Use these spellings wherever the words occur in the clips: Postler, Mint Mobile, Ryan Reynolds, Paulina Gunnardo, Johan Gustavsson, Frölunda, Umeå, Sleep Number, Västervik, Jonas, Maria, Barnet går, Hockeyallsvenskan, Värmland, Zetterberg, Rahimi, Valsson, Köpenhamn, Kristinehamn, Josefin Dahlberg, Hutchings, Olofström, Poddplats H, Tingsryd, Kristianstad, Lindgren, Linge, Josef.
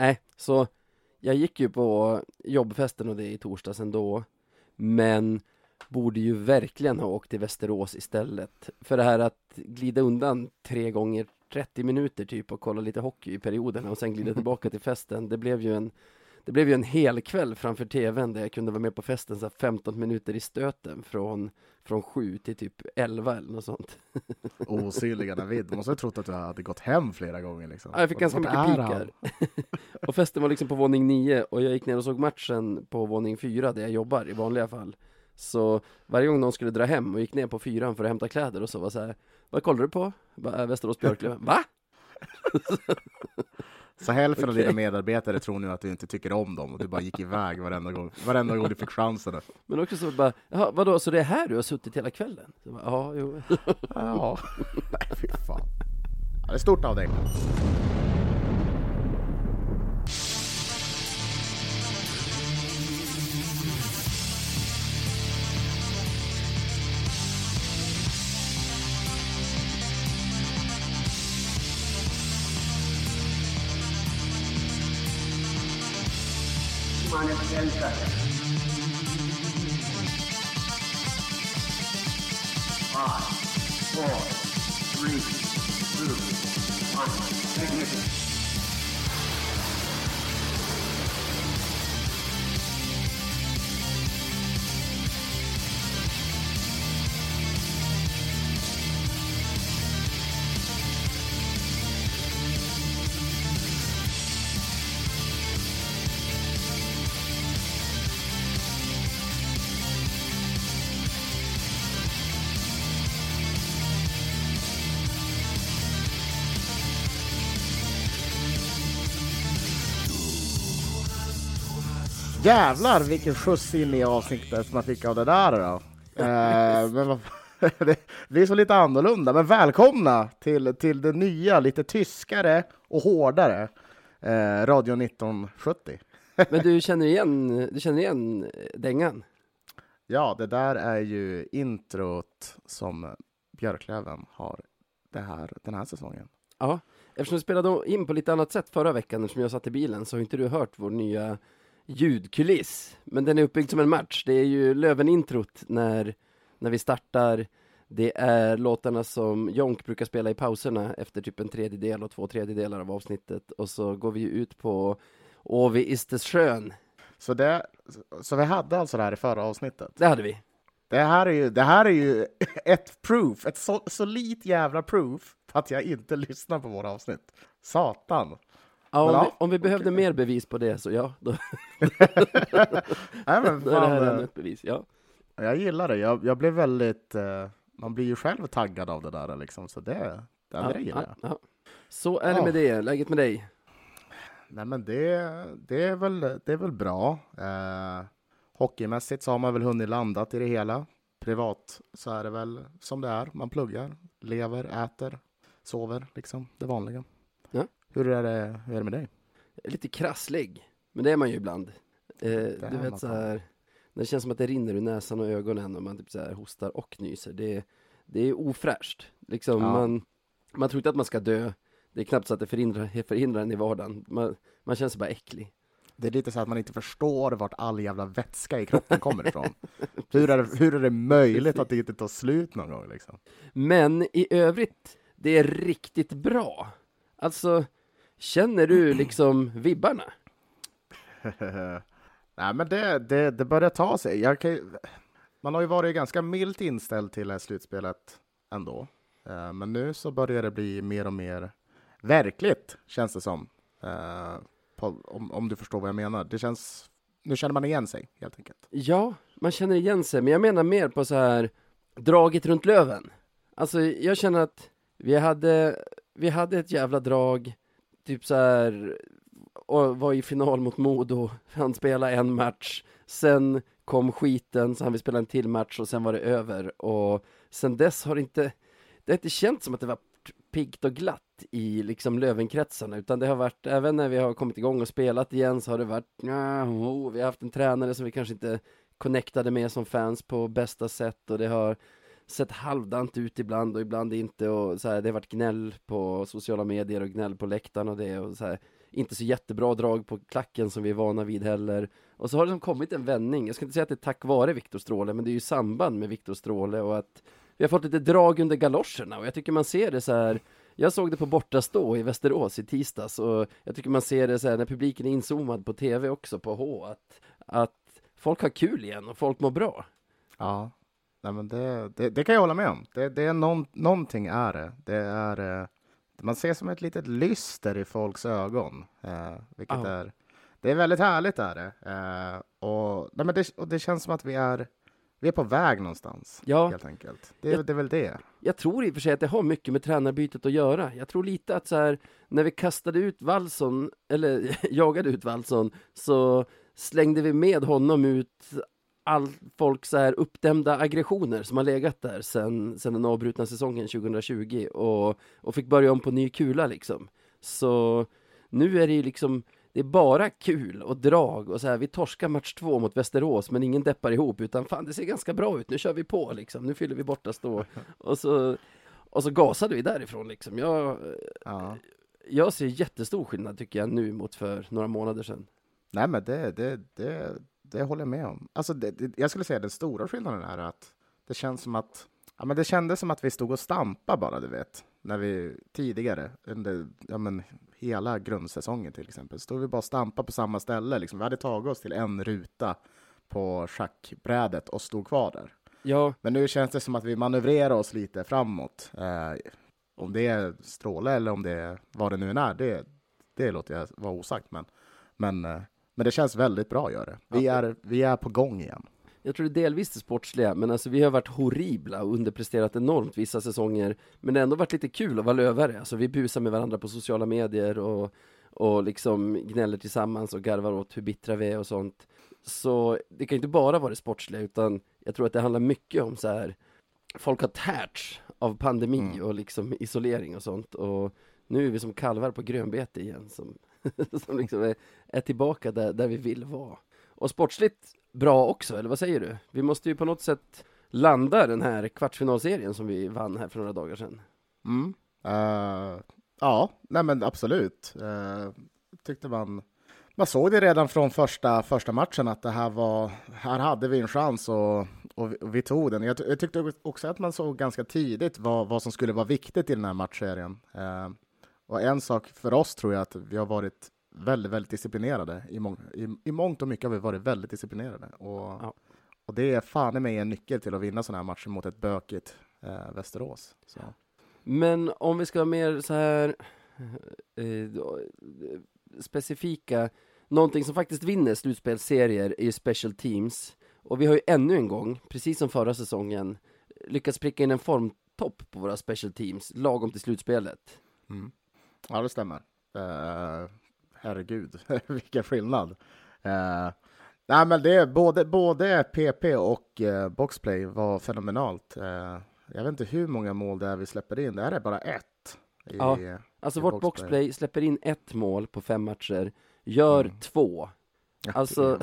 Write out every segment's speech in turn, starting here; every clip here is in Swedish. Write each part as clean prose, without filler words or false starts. Nej, så jag gick ju på jobbfesten och det i torsdags ändå. Men borde ju verkligen ha åkt till Västerås istället. För det här att glida undan 3 gånger 30 minuter typ och kolla lite hockey i perioderna och sen glida tillbaka till festen. Det blev ju en hel kväll framför tvn där jag kunde vara med på festen så här 15 minuter i stöten från 7 till typ 11 eller något sånt. Osynliga David, måste ha trott att du hade gått hem flera gånger liksom. Ja, jag fick ganska mycket pikar. Och festen var liksom på våning 9 och jag gick ner och såg matchen på våning 4 där jag jobbar i vanliga fall. Så varje gång någon skulle dra hem och gick ner på 4:an för att hämta kläder och så var så här, vad kollar du på? Västerås Björklöven. Va? Så hälften av dina medarbetare tror nu att du inte tycker om dem och du bara gick iväg varenda gång du fick chansen. Men också så bara, jaha, vadå, så det är här du har suttit hela kvällen? Så bara, ja, jo. Ja, nej fy fan. Ja, det är stort av dig. Jävlar vilken skjuts in i avsikten som man fick av det där då. Men det är så lite annorlunda. Men välkomna till det nya, lite tyskare och hårdare Radio 1970. Men du känner igen dängan? Ja, det där är ju introt som Björklöven har den här säsongen. Ja, eftersom vi spelade in på lite annat sätt förra veckan eftersom jag satt i bilen så har inte du hört vår nya ljudkuliss, men den är uppbyggd som en match. Det är ju Löven-introt när vi startar. Det är låtarna som Jonk brukar spela i pauserna efter typ 1/3 och 2/3 av avsnittet. Och så går vi ju ut på HV Istesjön. Så vi hade alltså det här i förra avsnittet? Det hade vi. Det här är ju ett proof, ett solitt jävla proof på att jag inte lyssnar på våra avsnitt. Satan. Ja, om vi behövde mer bevis på det så ja. Då. Nej, men fan, är det ett bevis, ja. Jag gillar det. Jag blev väldigt... man blir ju själv taggad av det där liksom. Så det gillar jag. Ja. Så är det med det. Läget med dig? Nej, men det är väl bra. Hockeymässigt så har man väl hunnit landat i det hela. Privat så är det väl som det är. Man pluggar, lever, äter, sover liksom. Det vanliga. Ja. Hur är det med dig? Lite krasslig, men det är man ju ibland. Du vet så här, när det känns som att det rinner ur näsan och ögonen och man typ så här hostar och nyser. Det är ofräscht. Liksom, ja. Man tror inte att man ska dö. Det är knappt så att det förhindrar en i vardagen. Man känns bara äcklig. Det är lite så att man inte förstår vart all jävla vätska i kroppen kommer ifrån. Hur är det möjligt att det inte tar slut någon gång? Liksom? Men i övrigt, det är riktigt bra. Alltså, känner du liksom vibbarna? Nej, men det börjar ta sig. Man har ju varit ganska milt inställd till det här slutspelet ändå. Men nu så börjar det bli mer och mer verkligt, känns det som. Om du förstår vad jag menar. Nu känner man igen sig, helt enkelt. Ja, man känner igen sig. Men jag menar mer på så här draget runt Löven. Alltså, jag känner att vi hade ett jävla drag, typ så här, och var i final mot Modo, han spelade en match, sen kom skiten, så han vill spela en till match och sen var det över. Och sen dess har det inte känts som att det var piggt och glatt i liksom Lövenkretsarna, utan det har varit, även när vi har kommit igång och spelat igen så har det varit, vi har haft en tränare som vi kanske inte connectade med som fans på bästa sätt och det har sett halvdant ut ibland och ibland inte och så här, det har varit gnäll på sociala medier och gnäll på läktaren och det och så här. inte så jättebra drag på klacken som vi är vana vid heller. Och så har det som kommit en vändning. Jag ska inte säga att det är tack vare Viktor Stråle, men det är ju i samband med Viktor Stråle, och att vi har fått lite drag under galoscherna. Och jag tycker man ser det så här. Jag såg det på bortastå i Västerås i tisdags, och jag tycker man ser det så här när publiken är inzoomad på tv också på H, att folk har kul igen och folk mår bra. Ja, nej, men det kan jag hålla med om. Det är någonting är det. Det är... Man ser som ett litet lyster i folks ögon. Vilket är... Det är väldigt härligt är det. Och det känns som att vi är på väg någonstans. Ja. Helt enkelt. Det är väl det. Jag tror i och för sig att det har mycket med tränarbytet att göra. Jag tror lite att så här, när vi kastade ut Valsson, eller jagade ut Valsson, så slängde vi med honom ut all folks så här uppdämda aggressioner som har legat där sen den avbrutna säsongen 2020 och fick börja om på ny kula liksom. Så nu är det ju liksom, det är bara kul och drag och så här, vi torskar match 2 mot Västerås men ingen deppar ihop, utan fan det ser ganska bra ut, nu kör vi på liksom, nu fyller vi bortastå och så gasade vi därifrån liksom. Jag ser jättestor skillnad tycker jag nu mot för några månader sedan. Nej men det håller jag med om. Alltså jag skulle säga den stora skillnaden är att det känns som att det kändes som att vi stod och stampa bara, du vet, när vi tidigare under hela grundsäsongen till exempel stod vi bara och stampa på samma ställe liksom. Vi hade tagit oss till en ruta på schackbrädet och stod kvar där. Ja. Men nu känns det som att vi manövrerar oss lite framåt. Om det är Stråle eller om det är vad det nu är, det låter jag vara osagt, men det känns väldigt bra att göra det. Vi är på gång igen. Jag tror det är delvis det sportsliga, men alltså vi har varit horribla och underpresterat enormt vissa säsonger. Men det har ändå varit lite kul att vara lövare. Alltså vi busar med varandra på sociala medier och liksom gnäller tillsammans och garvar åt hur bittra vi är och sånt. Så det kan inte bara vara det sportsliga, utan jag tror att det handlar mycket om så här, folk har tärts av pandemi och liksom isolering och sånt. Och nu är vi som kalvar på grönbete igen som liksom är tillbaka där vi vill vara. Och sportsligt bra också, eller vad säger du? Vi måste ju på något sätt landa den här kvartsfinalserien som vi vann här för några dagar sedan. Men absolut. Tyckte man såg det redan från första matchen att det här var, här hade vi en chans och vi tog den. Jag tyckte också att man såg ganska tidigt vad som skulle vara viktigt i den här matchserien. Och en sak för oss tror jag att vi har varit väldigt, väldigt disciplinerade. I mångt och mycket har vi varit väldigt disciplinerade. Och det är fan i mig en nyckel till att vinna sådana här matcher mot ett bökigt Västerås. Så. Men om vi ska ha mer så här specifika, någonting som faktiskt vinner slutspelserier är special teams. Och vi har ju ännu en gång, precis som förra säsongen, lyckats pricka in en formtopp på våra special teams lagom till slutspelet. Mm. Ja, det stämmer. Herregud, vilken skillnad. Nej, men det är både PP och boxplay var fenomenalt. Jag vet inte hur många mål där vi släpper in. Det här är bara ett. Alltså vårt boxplay släpper in ett mål på 5 matcher. Gör 2. Alltså,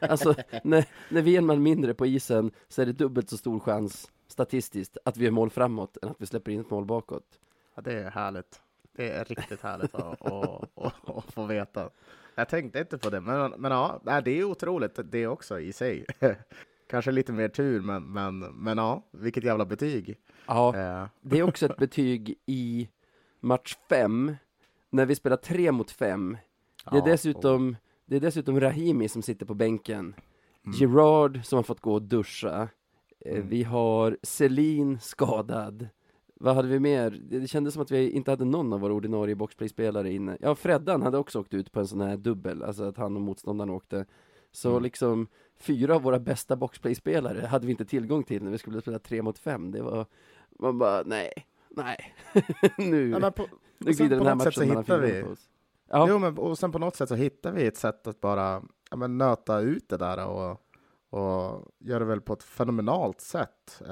alltså när vi är en man mindre på isen så är det dubbelt så stor chans statistiskt att vi är mål framåt än att vi släpper in ett mål bakåt. Ja, det är härligt. Det är riktigt härligt att få veta. Jag tänkte inte på det, men ja, det är otroligt det också i sig. Kanske lite mer tur, men ja, vilket jävla betyg. Ja, det är också ett betyg i match 5 när vi spelar 3 mot 5. Det är dessutom Rahimi som sitter på bänken. Gerard som har fått gå och duscha. Vi har Celine skadad. Vad hade vi mer? Det kändes som att vi inte hade någon av våra ordinarie boxplay-spelare inne. Ja, Freddan hade också åkt ut på en sån här dubbel. Alltså att han och motståndaren åkte. Så liksom 4 av våra bästa boxplay-spelare hade vi inte tillgång till när vi skulle spela 3 mot 5. Det var... Man bara, nej. Nu glider den här matchen mellan fingrarna på oss. Ja. Jo, men och sen på något sätt så hittar vi ett sätt att bara nöta ut det där och göra det väl på ett fenomenalt sätt.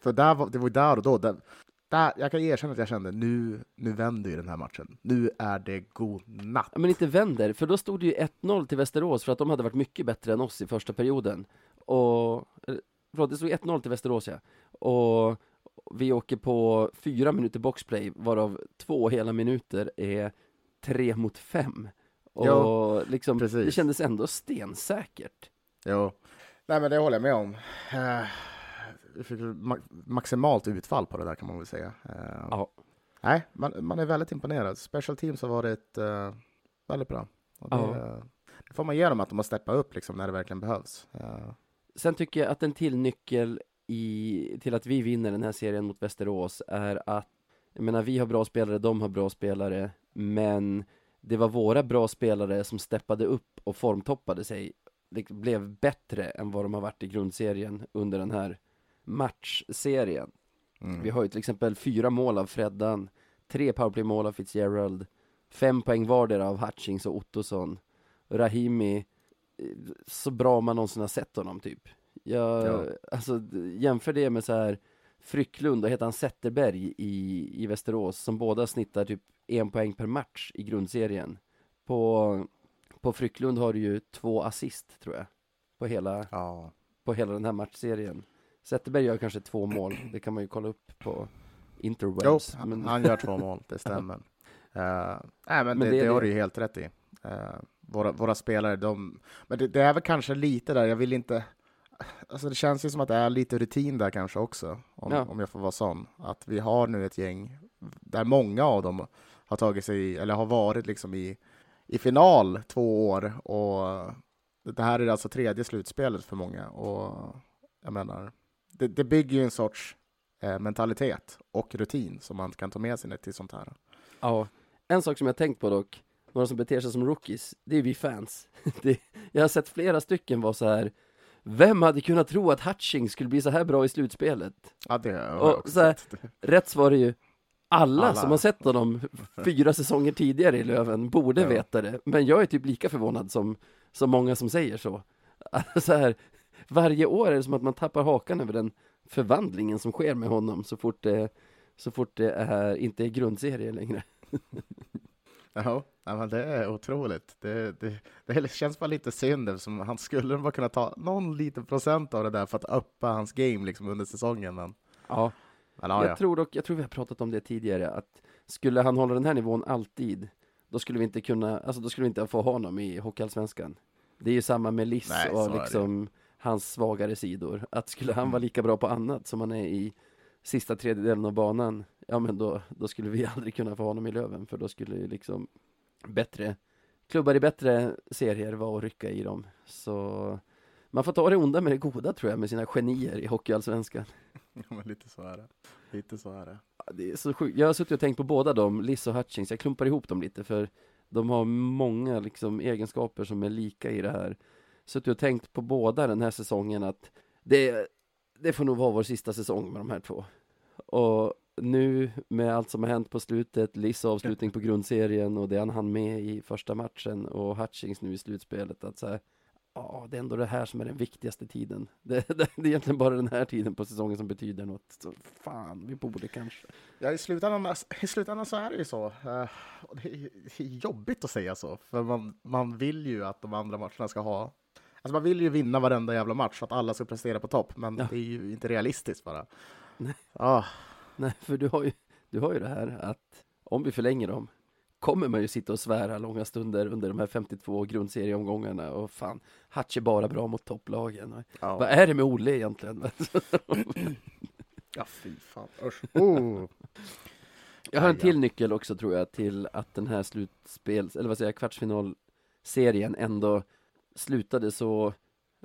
För det var där och då. Jag kan erkänna att jag kände nu vänder ju den här matchen. Nu är det god natt. Ja, men inte vänder, för då stod det ju 1-0 till Västerås för att de hade varit mycket bättre än oss i första perioden. Det stod 1-0 till Västerås, ja. Och vi åker på 4 minuter boxplay, varav 2 hela minuter är 3 mot 5. Och ja, liksom, det kändes ändå stensäkert. Ja. Nej, men det håller jag med om. Vi fick maximalt utfall på det där, kan man väl säga. Ja. Nej, man är väldigt imponerad. Special teams har varit väldigt bra. Och det, det får man ge dem, att de har steppat upp liksom, när det verkligen behövs. Sen tycker jag att en till nyckel till att vi vinner den här serien mot Västerås är att, jag menar, vi har bra spelare, de har bra spelare, men det var våra bra spelare som steppade upp och formtoppade sig. Det blev bättre än vad de har varit i grundserien under den här matchserien. Mm. Vi har ju till exempel 4 mål av Freddan, 3 powerplay-mål av Fitzgerald, 5 poäng vardera av Hutchings och Ottosson. Rahimi, så bra man någonsin har sett honom typ. Alltså, jämför det med så här Frycklund och heter han Zetterberg i Västerås, som båda snittar typ 1 poäng per match i grundserien. På Frycklund har du ju 2 assist tror jag på hela den här matchserien. Zetterberg gör kanske 2 mål. Det kan man ju kolla upp på interwebs. Jo, han gör 2 mål, det stämmer. Men det har du ju helt rätt i. Våra spelare, men det är väl kanske lite där, jag vill inte... Alltså det känns ju som att det är lite rutin där kanske också, om jag får vara sån. Att vi har nu ett gäng där många av dem har tagit sig, eller har varit liksom i final 2 år. Och det här är alltså 3:e slutspelet för många. Och jag menar, det bygger ju en sorts mentalitet och rutin som man kan ta med sig till sånt här. Ja, en sak som jag tänkt på dock, några som beter sig som rookies, det är vi fans. Jag har sett flera stycken vara så här: vem hade kunnat tro att Hutchings skulle bli så här bra i slutspelet? Ja, det har jag också sett. Rätt svar är ju alla som har sett honom 4 säsonger tidigare i Löven borde veta det. Men jag är typ lika förvånad som många som säger så. Så här, varje år är det som att man tappar hakan över den förvandlingen som sker med honom så fort det är, inte är grundserie längre. Ja, men det är otroligt. Det känns bara lite synd, eftersom han skulle bara kunna ta någon liten procent av det där för att uppa hans game liksom under säsongen. Jag tror vi har pratat om det tidigare, att skulle han hålla den här nivån alltid, då skulle vi inte få honom i Hockeyallsvenskan. Det är ju samma med Liss och liksom hans svagare sidor. Att skulle han vara lika bra på annat som han är i sista tredjedelen av banan, ja men då skulle vi aldrig kunna få honom i Löven, för då skulle ju liksom bättre klubbar i bättre serier vara att rycka i dem. Så man får ta det onda med det goda tror jag, med sina genier i Hockeyallsvenskan. Ja, men lite så är det. Ja, det är så sjukt. Jag har suttit och tänkt på båda dem, Liss och Hutchings. Jag klumpar ihop dem lite för de har många liksom egenskaper som är lika i det här. Suttit och tänkt på båda den här säsongen att det får nog vara vår sista säsong med de här två. Och nu med allt som har hänt på slutet, Liss avslutning på grundserien och det han hann med i första matchen och Hutchings nu i slutspelet, att så här, det är ändå det här som är den viktigaste tiden. Det är egentligen bara den här tiden på säsongen som betyder något. Så fan, vi borde kanske. Ja, i slutändan så är det ju så. Det är jobbigt att säga så, för man vill ju att de andra matcherna ska ha... Alltså man vill ju vinna varenda jävla match så att alla ska prestera på topp, men det är ju inte realistiskt bara. Nej. Nej, för du har ju det här att om vi förlänger dem kommer man ju sitta och svära långa stunder under de här 52 grundserieomgångarna och fan, Hatch är bara bra mot topplagen. Ja. Vad är det med Olle egentligen? Ja, fy fan. Jag har en till nyckel också tror jag till att den här kvartsfinalserien ändå slutade så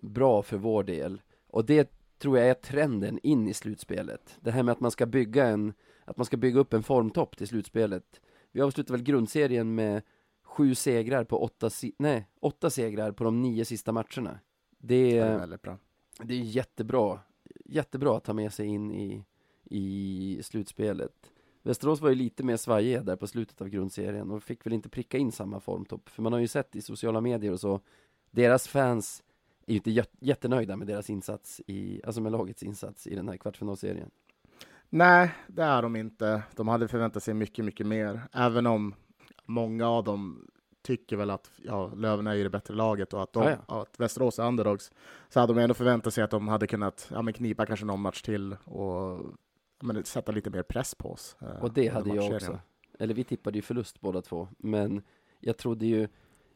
bra för vår del, och det tror jag är trenden in i slutspelet. Det här med att man ska bygga upp en formtopp till slutspelet. Vi avslutade väl grundserien med 7 segrar på 8 segrar på de 9 sista matcherna. Det är väldigt bra. Det är jättebra att ta med sig in i slutspelet. Västerås var ju lite mer svajiga där på slutet av grundserien och fick väl inte pricka in samma formtopp, för man har ju sett i sociala medier och så, deras fans är ju inte jättenöjda med deras insats alltså med lagets insats i den här kvartsfinalserien. Nej, det är de inte. De hade förväntat sig mycket, mycket mer. Även om många av dem tycker väl att Löven är ju det bättre laget och att, att Västerås är underdogs, så hade de ändå förväntat sig att de hade kunnat knipa kanske någon match till och sätta lite mer press på oss. Och det hade jag också. eller vi tippade ju förlust båda två, men jag trodde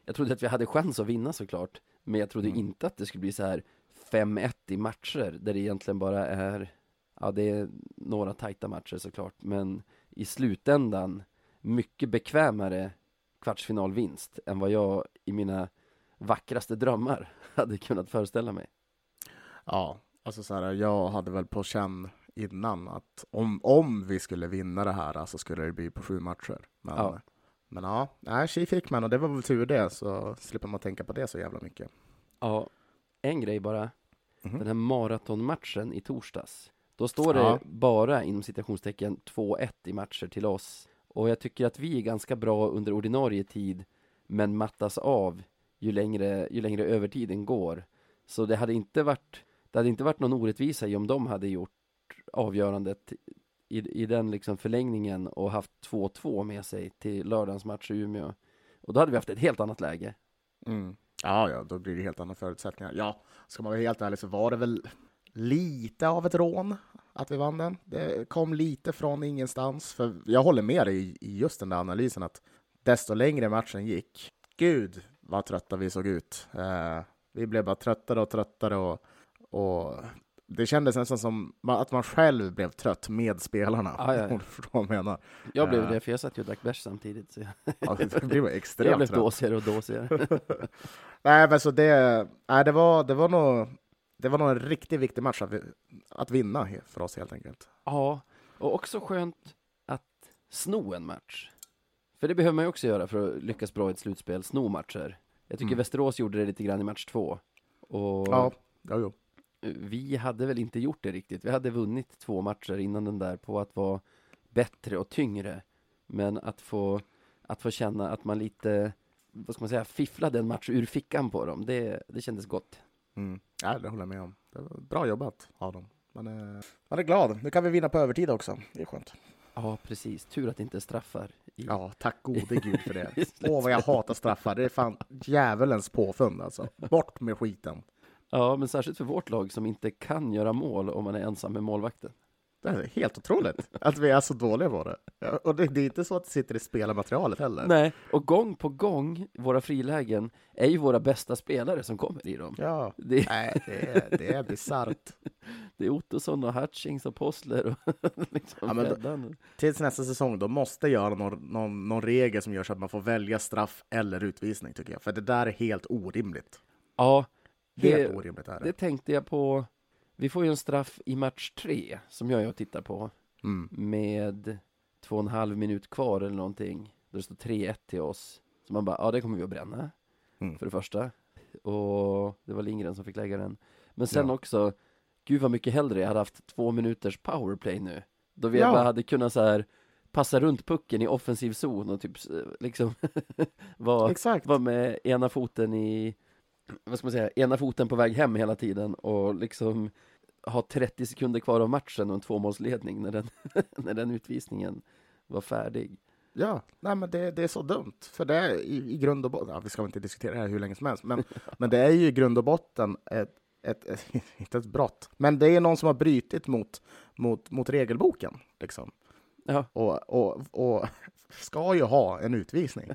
att vi hade chans att vinna såklart, men jag trodde inte att det skulle bli så här 5-1 i matcher där det egentligen bara är, ja, det är några tajta matcher såklart, men i slutändan mycket bekvämare kvartsfinalvinst än vad jag i mina vackraste drömmar hade kunnat föreställa mig. Ja, alltså så här, jag hade väl på känn innan att om vi skulle vinna det här så alltså skulle det bli på 7 matcher. Men ja, nej, tji fick man, och det var väl tur det, så slipper man tänka på det så jävla mycket. Ja, en grej bara. Den här maratonmatchen i torsdags. Då står det bara inom citationstecken 2-1 i matcher till oss. Och jag tycker att vi är ganska bra under ordinarie tid, men mattas av ju längre övertiden går. Så det hade inte varit någon orättvisa i om de hade gjort avgörandet i den liksom förlängningen och haft 2-2 med sig till lördagens match i Umeå. Och då hade vi haft ett helt annat läge. Mm. Ja, då blir det helt andra förutsättningar. Ja, ska man vara helt ärlig så var det väl lite av ett rån att vi vann den. Det kom lite från ingenstans. För jag håller med dig i just den där analysen att desto längre matchen gick, gud vad trötta vi såg ut. Vi blev bara tröttare och det kändes nästan som att man själv blev trött med spelarna. Jag blev det, för jag satt ju och drack bärs samtidigt. Så det blev extremt jag blev trött. dåsigare. Nej, men så det var nog en riktigt viktig match att vinna för oss helt enkelt. Ja, och också skönt att sno en match. För det behöver man ju också göra för att lyckas bra i ett slutspel, sno matcher. Jag tycker Västerås gjorde det lite grann i match 2. Och ja. Vi hade väl inte gjort det riktigt. Vi hade vunnit 2 matcher innan den där på att vara bättre och tyngre. Men att få känna att man lite, vad ska man säga, fifflade en match ur fickan på dem. Det kändes gott. Mm. Ja, det håller jag med om. Det var bra jobbat av dem. Man är glad. Nu kan vi vinna på övertid också. Det är skönt. Ja, precis. Tur att det inte straffar. Ja, tack gode gud för det. Vad jag hatar straffar. Det är fan djävulens påfund alltså. Bort med skiten. Ja, men särskilt för vårt lag som inte kan göra mål om man är ensam med målvakten. Det är helt otroligt att vi är så dåliga på det. Och det är inte så att det sitter i spelarmaterialet heller. Nej, och gång på gång, våra frilägen är ju våra bästa spelare som kommer i dem. Ja, det är bizarrt. Det är Ottosson och Hutchings och Postler och liksom Freddan. Tills nästa säsong, då måste jag göra någon regel som gör så att man får välja straff eller utvisning, tycker jag. För det där är helt orimligt. Ja, helt orimligt är det. Det tänkte jag på. Vi får ju en straff i match 3 som jag tittar på med 2,5 minut kvar eller någonting. Då det står 3-1 till oss. Så man bara, det kommer vi att bränna för det första. Och det var Lindgren som fick lägga den. Men sen också, gud vad mycket hellre jag hade haft 2 minuters powerplay nu. Då vi bara hade kunnat så här passa runt pucken i offensiv zon och typ liksom var med ena foten i, vad ska man säga, ena foten på väg hem hela tiden och liksom ha 30 sekunder kvar av matchen och en 2-målsledning när den utvisningen var färdig. Ja, nej, men det är så dumt. För det är i grund och botten, vi ska inte diskutera det här hur länge som helst, men det är ju i grund och botten inte ett brott. Men det är någon som har brytit mot regelboken liksom. Ja. Och ska ju ha en utvisning.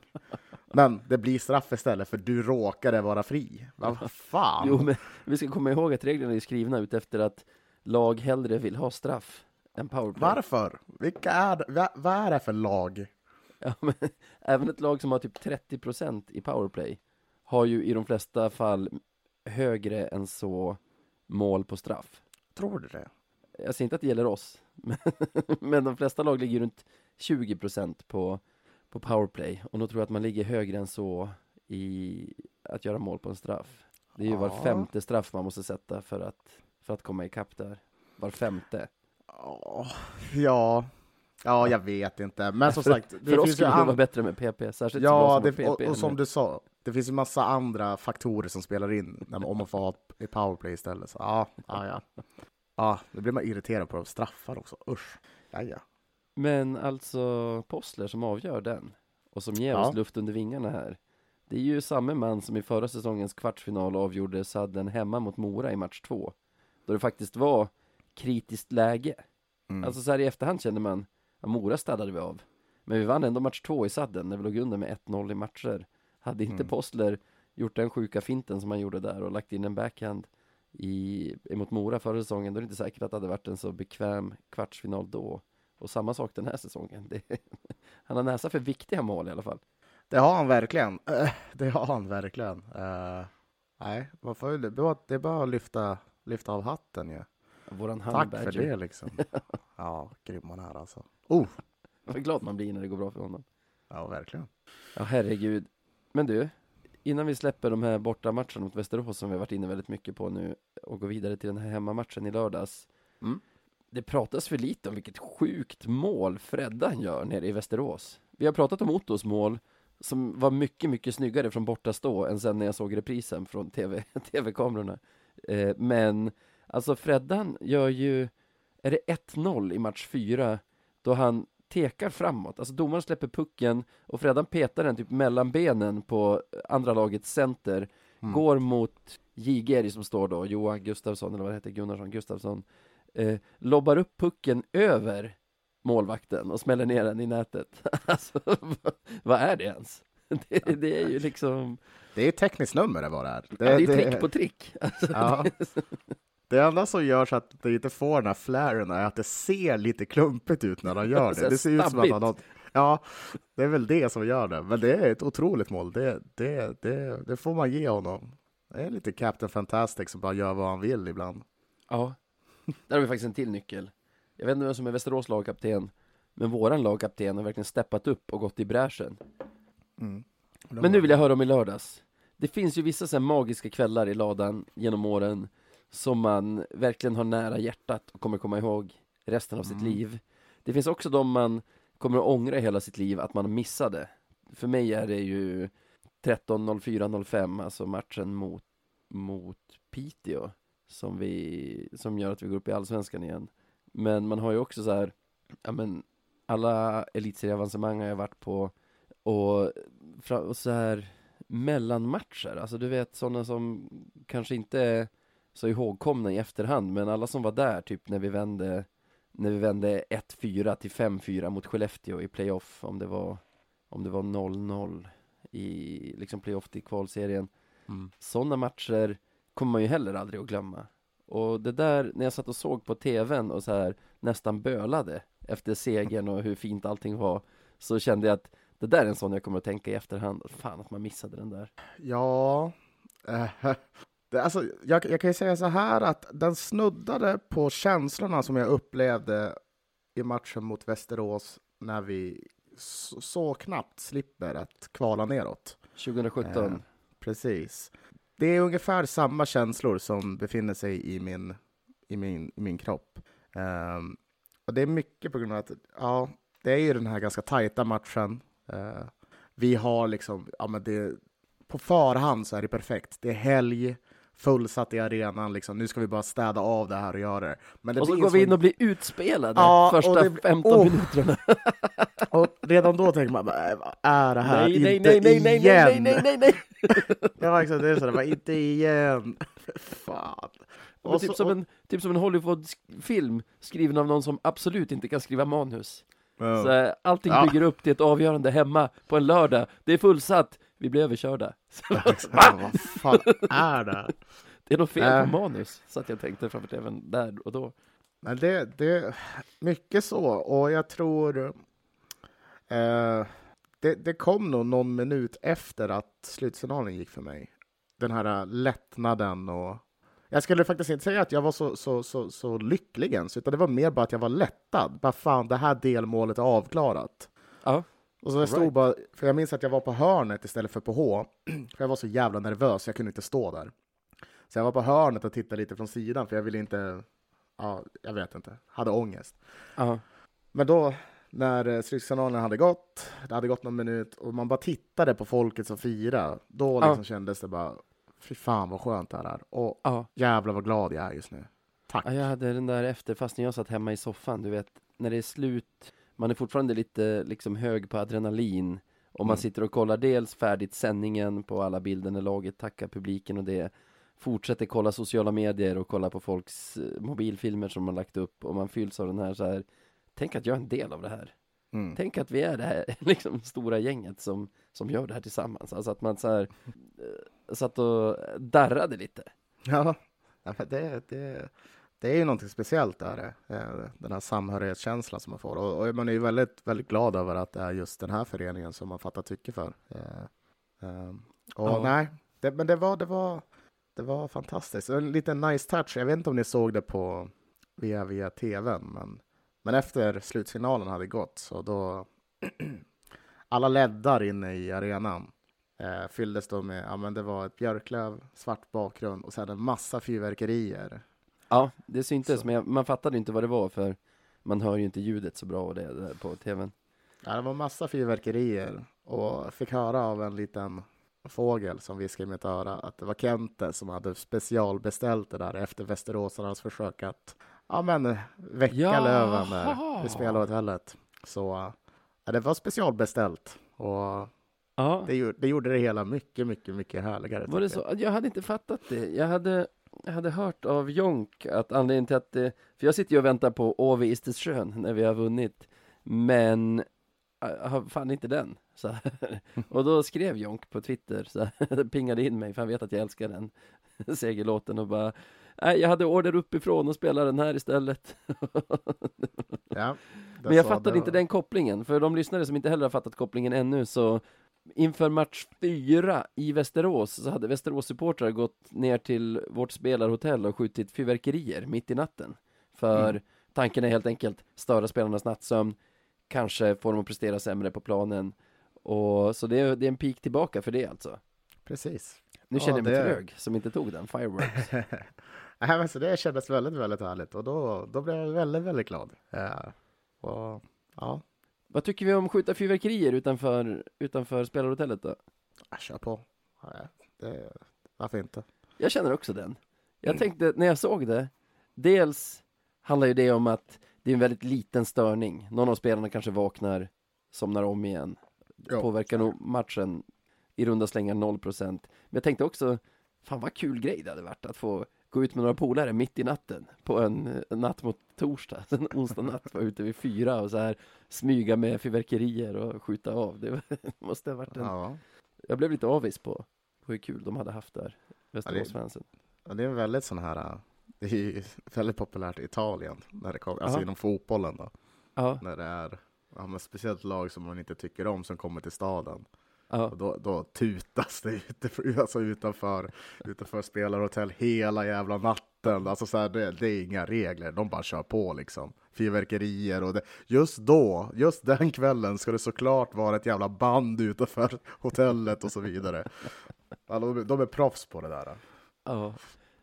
Men det blir straff istället för du råkade vara fri. Vad fan? Jo, men vi ska komma ihåg att reglerna är skrivna ut efter att lag hellre vill ha straff än powerplay. Varför? Vad är det för lag? Ja, men även ett lag som har typ 30% i powerplay har ju i de flesta fall högre än så mål på straff. Tror du det? Jag ser inte att det gäller oss. Men de flesta lag ligger runt 20% på powerplay. Och då tror jag att man ligger högre än så i att göra mål på en straff. Det är ju var femte straff man måste sätta för att komma ikapp där. Var femte. Ja, jag vet inte. Men som sagt, det för oss skulle det vara bättre med PP. Särskilt PP. Och som du sa, det finns ju massa andra faktorer som spelar in om man får ha ett powerplay istället. Så, ja. Ja, då blir man irriterad på de straffar också. Usch. Jaja. Men alltså Postler som avgör den och som ger oss luft under vingarna här. Det är ju samma man som i förra säsongens kvartsfinal avgjorde Sadden hemma mot Mora i match 2. Då det faktiskt var kritiskt läge. Alltså så här i efterhand kände man att Mora staddade vi av. Men vi vann ändå match 2 i Sadden när vi låg under med 1-0 i matcher. Hade inte Postler gjort den sjuka finten som han gjorde där och lagt in en backhand emot Mora förra säsongen, då är det inte säkert att det hade varit en så bekväm kvartsfinal då. Och samma sak den här säsongen. Han har näsa för viktiga mål i alla fall. Det har han verkligen. Nej, varför? Det är bara att lyfta av hatten ju. Ja. Våran handbadger. Tack för det liksom. Ja, grymman här alltså. Vad glad man blir när det går bra för honom. Ja, verkligen. Ja, herregud. Men du, innan vi släpper de här borta matcherna mot Västerås som vi har varit inne väldigt mycket på nu och går vidare till den här hemmamatchen i lördags. Mm. Det pratas för lite om vilket sjukt mål Freddan gör nere i Västerås. Vi har pratat om Ottos mål som var mycket, mycket snyggare från bortastå än sen när jag såg reprisen från tv-kamerorna. Men alltså Freddan gör ju, är det 1-0 i match 4 då han tekar framåt. Alltså domaren släpper pucken och Freddan petar den typ mellan benen på andra lagets center. Går mot Jigeri som står då, Johan Gustavsson eller vad det heter, Gustavsson. Lobbar upp pucken över målvakten och smäller ner den i nätet. Alltså, vad är det ens? Det är ju liksom... Det är ett tekniskt nummer det var det här. Det är trick på trick. Alltså, ja. Det enda som gör så att det inte får den här flärerna är att det ser lite klumpigt ut när han gör det. Det ser ut som att han har... Ja, det är väl det som gör det. Men det är ett otroligt mål. Det får man ge honom. Det är lite Captain Fantastic som bara gör vad han vill ibland. Ja. Där har vi faktiskt en till nyckel. Jag vet inte vem som är Västerås lagkapten, men våran lagkapten har verkligen steppat upp och gått i bräschen. Men nu vill jag höra om i lördags. Det finns ju vissa så här magiska kvällar i ladan genom åren som man verkligen har nära hjärtat och kommer komma ihåg resten av sitt liv. Det finns också de man kommer att ångra hela sitt liv att man missade. För mig är det ju 13-04-05, alltså matchen mot Piteå. Som gör att vi går upp i allsvenskan igen. Men man har ju också så här, ja men alla elitserieavancemang har jag varit på och så här mellanmatcher. Alltså du vet sådana som kanske inte är så ihågkomna i efterhand, men alla som var där typ när vi vände 1-4 till 5-4 mot Skellefteå i playoff, om det var 0-0 i liksom playoff till kvalserien. Sådana matcher kommer man ju heller aldrig att glömma. Och det där, när jag satt och såg på tvn och så här nästan bölade efter segern och hur fint allting var, så kände jag att det där är en sån jag kommer att tänka i efterhand. Fan att man missade den där. Ja. Alltså, jag kan ju säga så här att den snuddade på känslorna som jag upplevde i matchen mot Västerås när vi så knappt slipper att kvala neråt. 2017. Precis. Det är ungefär samma känslor som befinner sig i min kropp. Och det är mycket på grund av att det är ju den här ganska tajta matchen. Vi har liksom, på förhand så är det perfekt. Det är helg, fullsatt i arenan liksom. Nu ska vi bara städa av det här och göra det. Men det och så går vi in och blir utspelade första 15 minuterna. Och redan då tänker man, vad är det här? Nej. Jag var exakt det, så det var inte igen. Fan. Och typ som en Hollywood-film skriven av någon som absolut inte kan skriva manus. Så allting bygger upp till ett avgörande hemma på en lördag. Det är fullsatt. Vi blir överkörda. Vad fan är det? Det är nog fel på manus. Så att jag tänkte framför även där och då. Men det är mycket så. Och jag tror... Det kom nog någon minut efter att slutsignalen gick för mig. Den här lättnaden och... Jag skulle faktiskt inte säga att jag var så lycklig ens. Utan det var mer bara att jag var lättad. Bara fan, det här delmålet är avklarat. Ja. Och så jag stod bara... För jag minns att jag var på hörnet istället för på H. För jag var så jävla nervös, jag kunde inte stå där. Så jag var på hörnet och tittade lite från sidan. För jag ville inte... Ja, jag vet inte. Hade ångest. Ja. Men då... När slutsignalen hade gått, det hade gått någon minut och man bara tittade på folket som firade, då liksom kändes det bara, fy fan vad skönt det här är. Och jävlar vad glad jag är just nu. Tack. Ja, jag hade den där efter, fast när jag satt hemma i soffan, du vet, när det är slut, man är fortfarande lite liksom hög på adrenalin och man sitter och kollar dels färdigt sändningen på alla bilder när laget tackar publiken och det, fortsätter kolla sociala medier och kolla på folks mobilfilmer som man lagt upp och man fylls av den här så här. Tänk att jag är en del av det här. Tänk att vi är det här liksom stora gänget som gör det här tillsammans. Alltså att man så här satt och darrade lite. Ja, det är ju någonting speciellt där. Den här samhörighetskänslan som man får. Och man är ju väldigt, väldigt glad över att det är just den här föreningen som man fattar tycke för. Men det var fantastiskt. En liten nice touch. Jag vet inte om ni såg det på via tvn, men efter slutsignalen hade gått så då alla leddar inne i arenan fylldes då med, ja men det var ett Björklöv, svart bakgrund och sedan en massa fyrverkerier. Ja, det syntes, men man fattade inte vad det var för man hör ju inte ljudet så bra och det där på tvn. Ja, det var massa fyrverkerier och fick höra av en liten fågel som viskade i mitt öra att det var Kente som hade specialbeställt det där efter Västeråsarnas försök att väcka Löven när vi spelade åt hället. Så det var specialbeställt och det gjorde det hela mycket, mycket, mycket härligare. Var det så? Jag hade inte fattat det. Jag hade hört av Jonk att anledningen till att det, för jag sitter ju och väntar på HV Istesjön när vi har vunnit, men fan inte den. Så här. Och då skrev Jonk på Twitter så här, pingade in mig för han vet att jag älskar den segerlåten och bara nej, jag hade order uppifrån och spelade den här istället. Ja, men jag fattade inte den kopplingen. För de lyssnare som inte heller har fattat kopplingen ännu, så inför match 4 i Västerås så hade Västerås-supportrar gått ner till vårt spelarhotell och skjutit fyrverkerier mitt i natten. För tanken är helt enkelt störa spelarnas nattsömn, kanske får de att prestera sämre på planen. Och så det är en pik tillbaka för det alltså. Precis. Nu känner jag mig trög som inte tog den, fireworks. Så det kändes väldigt, väldigt härligt. Och då blev jag väldigt, väldigt glad. Vad tycker vi om skjuta fyrverkerier utanför spelarhotellet då? Kör på. Varför inte? Jag känner också den. Jag tänkte när jag såg det, dels handlar ju det om att det är en väldigt liten störning. Någon av spelarna kanske vaknar, somnar om igen. Påverkar nog matchen i runda slängar 0%. Men jag tänkte också, fan vad kul grej det hade varit att få gå ut med några polare mitt i natten på en natt mot torsdag. En onsdag natt var ute vid 4 och så här smyga med fyrverkerier och skjuta av. Det måste ha varit Jag blev lite avvis på hur kul de hade haft där. Västeråsfansen. Ja, det är väldigt sån här, det är ju väldigt populärt i Italien när det kommer, alltså inom fotbollen då. Aha. När det är speciellt lag som man inte tycker om som kommer till staden. Och då tutas det utanför spelarhotell hela jävla natten. Alltså så här, det är inga regler. De bara kör på liksom. Fyrverkerier och det. Just den kvällen ska det såklart vara ett jävla band utanför hotellet och så vidare. Alltså, de är proffs på det där. Ja.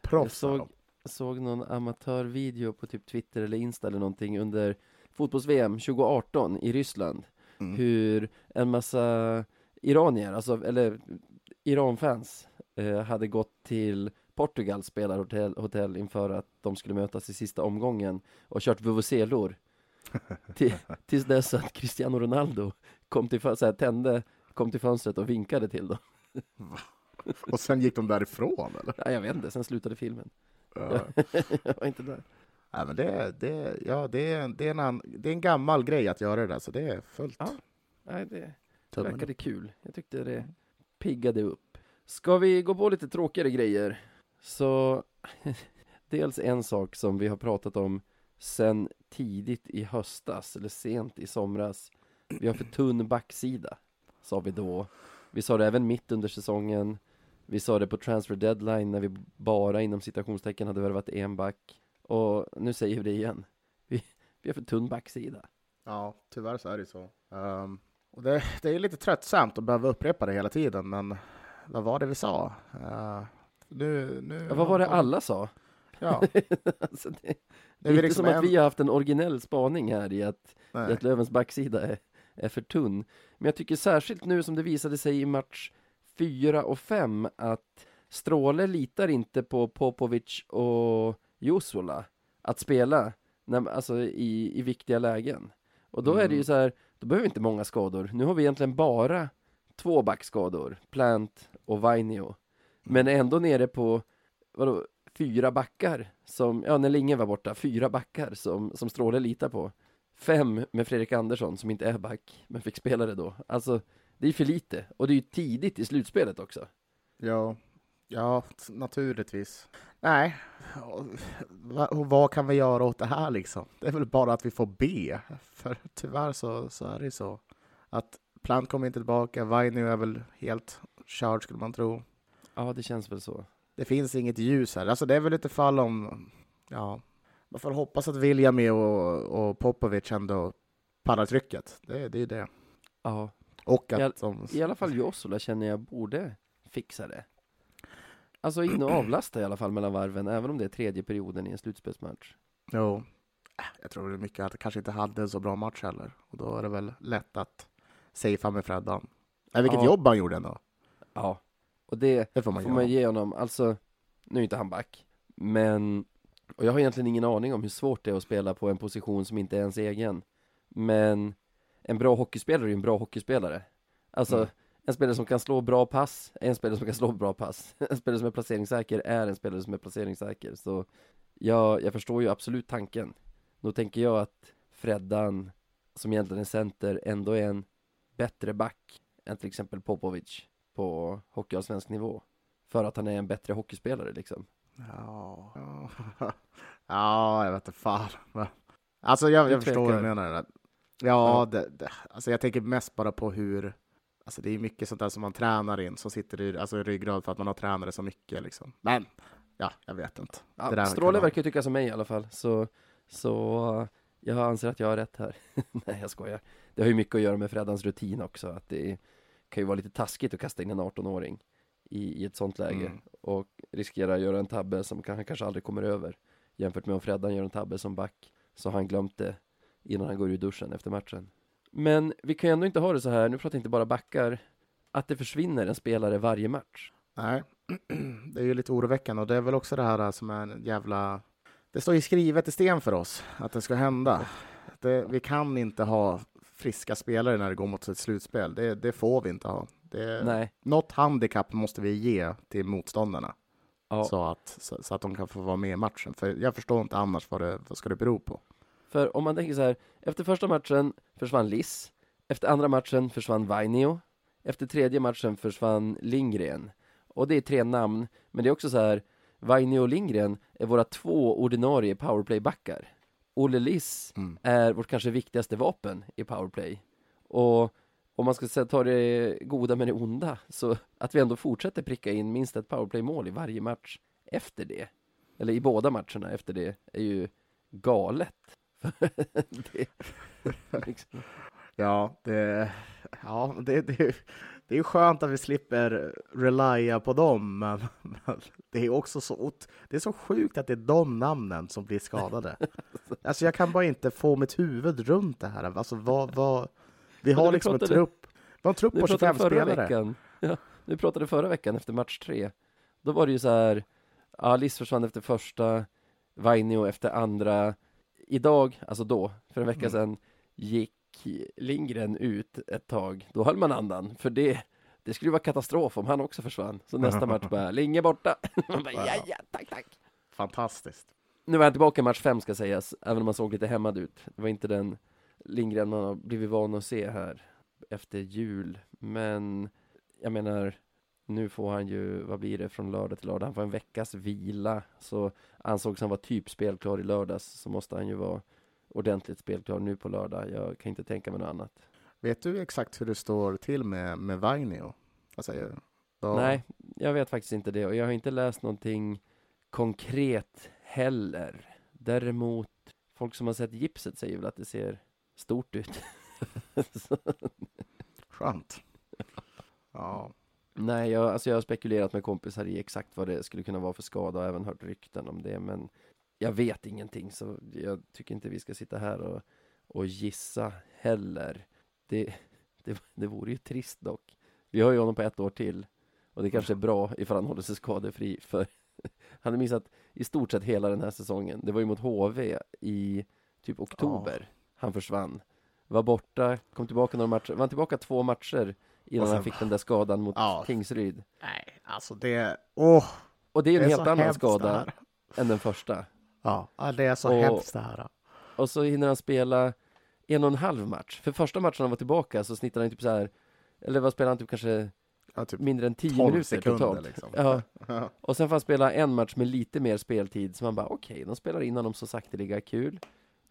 Proffs. Jag såg någon amatörvideo på typ Twitter eller Insta eller någonting under fotbolls-VM 2018 i Ryssland. Hur en massa iranier, alltså, eller Iran-fans hade gått till Portugals spelarhotell inför att de skulle mötas i sista omgången och kört vuvuzelor tills dess att Cristiano Ronaldo kom till fönstret och vinkade till dem. Och sen gick de därifrån, eller? Ja, jag vet inte, sen slutade filmen. Jag var inte där. Ja, men det är en gammal grej att göra det där, så det är fullt. Ja, nej, det verkade kul. Jag tyckte det piggade upp. Ska vi gå på lite tråkigare grejer? Så dels en sak som vi har pratat om sen tidigt i höstas eller sent i somras. Vi har för tunn backsida, sa vi då. Vi sa det även mitt under säsongen. Vi sa det på transfer deadline när vi bara inom citationstecken hade värvat en back. Och nu säger vi det igen. Vi har för tunn backsida. Ja, tyvärr så är det så. Och det är lite tröttsamt att behöva upprepa det hela tiden. Men vad var det vi sa? Vad var det alla sa? Ja. Alltså det är inte liksom som att vi har haft en originell spaning här i att Lövens backsida är för tunn. Men jag tycker särskilt nu som det visade sig i match 4 och 5 att Stråle litar inte på Popovic och Josola att spela alltså i viktiga lägen. Och då är det ju så här, då behöver vi inte många skador. Nu har vi egentligen bara 2 backskador, Plant och Vainio. Men ändå nere på 4 backar som när Lindgren var borta, 4 backar som Stråle litar på. 5 med Fredrik Andersson som inte är back men fick spela det då. Alltså det är för lite och det är ju tidigt i slutspelet också. Ja. Ja, naturligtvis. Nej, vad kan vi göra åt det här liksom? Det är väl bara att vi får be. För tyvärr så är det så. Att Plant kommer inte tillbaka. Vainio är väl helt körd skulle man tro. Ja, det känns väl så. Det finns inget ljus här. Alltså det är väl lite fall om... Ja, man får hoppas att Vilja med och Popovic ändå pallar trycket. Det är ju det. Ja. Och att i alla fall Josef känner jag borde fixa det. Alltså in och avlasta i alla fall mellan varven, även om det är tredje perioden i en slutspelsmatch. Jo, jag tror det är mycket att jag kanske inte hade en så bra match heller. Och då är det väl lätt att safea med Freddan. Vilket jobb han gjorde ändå. Ja, och det får man ge honom. Alltså, nu är inte han back. Men, och jag har egentligen ingen aning om hur svårt det är att spela på en position som inte är ens egen. Men en bra hockeyspelare är en bra hockeyspelare. Alltså... Mm. En spelare som kan slå bra pass är en spelare som kan slå bra pass. En spelare som är placeringssäker är en spelare som är placeringssäker. Så jag förstår ju absolut tanken. Då tänker jag att Freddan, som egentligen är center, ändå är en bättre back än till exempel Popovic på hockeyallsvensk nivå. För att han är en bättre hockeyspelare liksom. Ja, jag vet inte fan. Alltså jag förstår vad du menar. Ja, alltså jag tänker mest bara på hur... Alltså det är mycket sånt där som man tränar in som sitter i ryggrad för att man har tränare så mycket liksom. Men, ja, jag vet inte. Ja, Stråle verkar tycka som mig i alla fall. Så jag anser att jag har rätt här. Nej, jag skojar. Det har ju mycket att göra med Freddans rutin också. Att det kan ju vara lite taskigt att kasta in en 18-åring i ett sånt läge. Mm. Och riskera att göra en tabbe som han kanske aldrig kommer över. Jämfört med om Freddan gör en tabbe som back så han glömt det innan han går ur duschen efter matchen. Men vi kan ju ändå inte ha det så här, nu pratar jag inte bara backar, att det försvinner en spelare varje match. Nej, det är ju lite oroväckande och det är väl också det här som är en jävla... Det står ju skrivet i sten för oss att det ska hända. Vi kan inte ha friska spelare när det går mot ett slutspel, det får vi inte ha. Nej. Något handikapp måste vi ge till motståndarna så att de kan få vara med i matchen. För jag förstår inte annars vad ska det bero på. För om man tänker så här, efter första matchen försvann Liss, efter andra matchen försvann Vainio, efter tredje matchen försvann Lindgren. Och det är 3 namn, men det är också så här, Vainio och Lindgren är våra 2 ordinarie powerplay-backar. Olle Liss är vårt kanske viktigaste vapen i powerplay. Och om man ska säga, ta det goda med det onda, så att vi ändå fortsätter pricka in minst ett powerplay-mål i varje match efter det. Eller i båda matcherna efter det är ju galet. Liksom. Det är skönt att vi slipper relya på dem, men det är också det är så sjukt att det är de namnen som blir skadade. Alltså jag kan bara inte få mitt huvud runt det här. Alltså vad vi har liksom en trupp på 25 spelare. Ja, vi pratade förra veckan efter match 3. Då var det ju så här, Alice försvann efter första, Vainio efter andra. Idag, alltså då, för en vecka sedan gick Lindgren ut ett tag. Då höll man andan. För det skulle ju vara katastrof om han också försvann. Så nästa match bara, Linge borta. Man bara, ja, tack. Fantastiskt. Nu var han tillbaka i match 5 ska sägas. Även om man såg lite hämmad ut. Det var inte den Lindgren man har blivit van att se här efter jul. Men jag menar, nu får han ju, vad blir det, från lördag till lördag. Han får en veckas vila. Så ansågs han vara typ spelklar i lördags. Så måste han ju vara ordentligt spelklar nu på lördag. Jag kan inte tänka mig något annat. Vet du exakt hur det står till med Vainio? Vad säger du? Nej, jag vet faktiskt inte det. Och jag har inte läst någonting konkret heller. Däremot, folk som har sett gipset säger väl att det ser stort ut. Skönt. Ja. Nej, jag har spekulerat med kompisar i exakt vad det skulle kunna vara för skada och även hört rykten om det, men jag vet ingenting så jag tycker inte vi ska sitta här och gissa heller. Det vore ju trist dock. Vi har ju honom på 1 år till och det kanske är bra ifall han håller sig skadefri, för han har missat i stort sett hela den här säsongen. Det var ju mot HV i typ oktober han försvann. Var borta, kom tillbaka några matcher. Var han tillbaka 2 matcher innan han fick den där skadan mot Tingsryd. Nej, alltså det... Oh, och det är en helt annan skada än den första. Ja, det är så hemskt det här. Och så hinner han spela 1,5 match. För första matchen han var tillbaka så snittade han typ så här, eller vad spelade han typ kanske typ mindre än 10 minuter totalt. Liksom. Ja. Och sen får han spela en match med lite mer speltid, så man bara okej, de spelar innan de så sakteliga kul.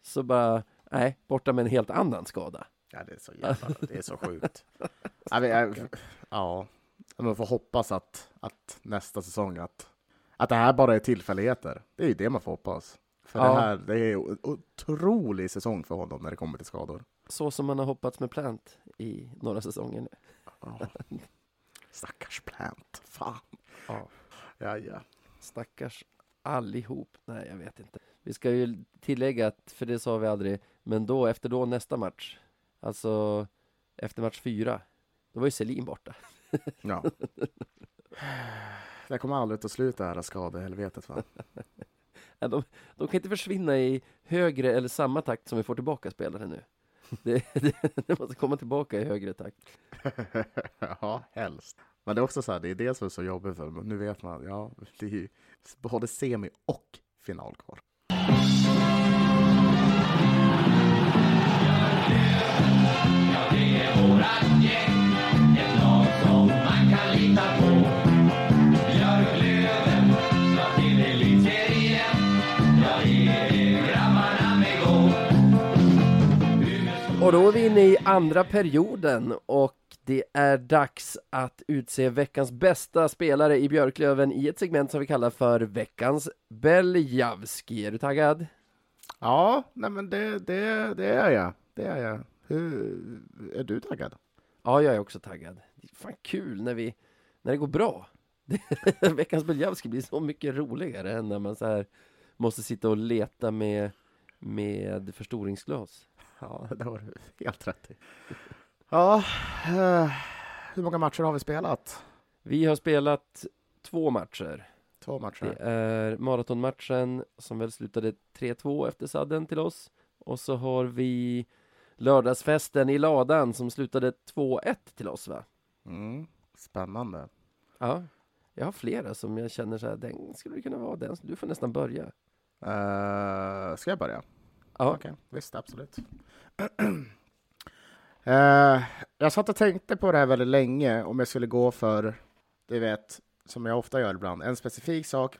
Så bara nej, borta med en helt annan skada. Ja, det är så jävla, det är så sjukt. Ja, man får hoppas att nästa säsong att det här bara är tillfälligheter. Det är ju det man får hoppas. För det är en otrolig säsong för honom när det kommer till skador. Så som man har hoppats med Plant i några säsonger nu. Ja. Stackars Plant. Fan. Ja. Ja. Stackars allihop. Nej, jag vet inte. Vi ska ju tillägga att, för det sa vi aldrig, men då, efter då nästa match, alltså efter match 4, då var ju Celine borta. Ja. Det kommer aldrig att sluta här skadehelvetet, va? De kan inte försvinna i högre eller samma takt som vi får tillbaka spelare nu. Det måste komma tillbaka i högre takt. Ja, helst. Men det är också så här, det är det som är så jobbigt för. Men nu vet man, ja, det är ju både semi och final kvar. Ja, det är vårat gäng. Ett lag som man kan lita på. Och då är vi inne i andra perioden och det är dags att utse veckans bästa spelare i Björklöven i ett segment som vi kallar för veckans Beljavski. Är du taggad? Ja, nej men det är jag. Det är jag. Hur, är du taggad? Ja, jag är också taggad. Det är fan kul när det går bra. Veckans Beljavski blir så mycket roligare än när man så här måste sitta och leta med förstoringsglas. Ja, det var helt rätt. Ja, hur många matcher har vi spelat? Vi har spelat 2 matcher. 2 matcher. Det är maratonmatchen som väl slutade 3-2 efter Sadden till oss. Och så har vi lördagsfesten i ladan som slutade 2-1 till oss, va? Mm, spännande. Ja, jag har flera som jag känner så här, den skulle det kunna vara den. Du får nästan börja. Ska jag börja? Ja, okej. Visst, absolut. Jag satt och tänkte på det här väldigt länge om jag skulle gå för, du vet, som jag ofta gör ibland, en specifik sak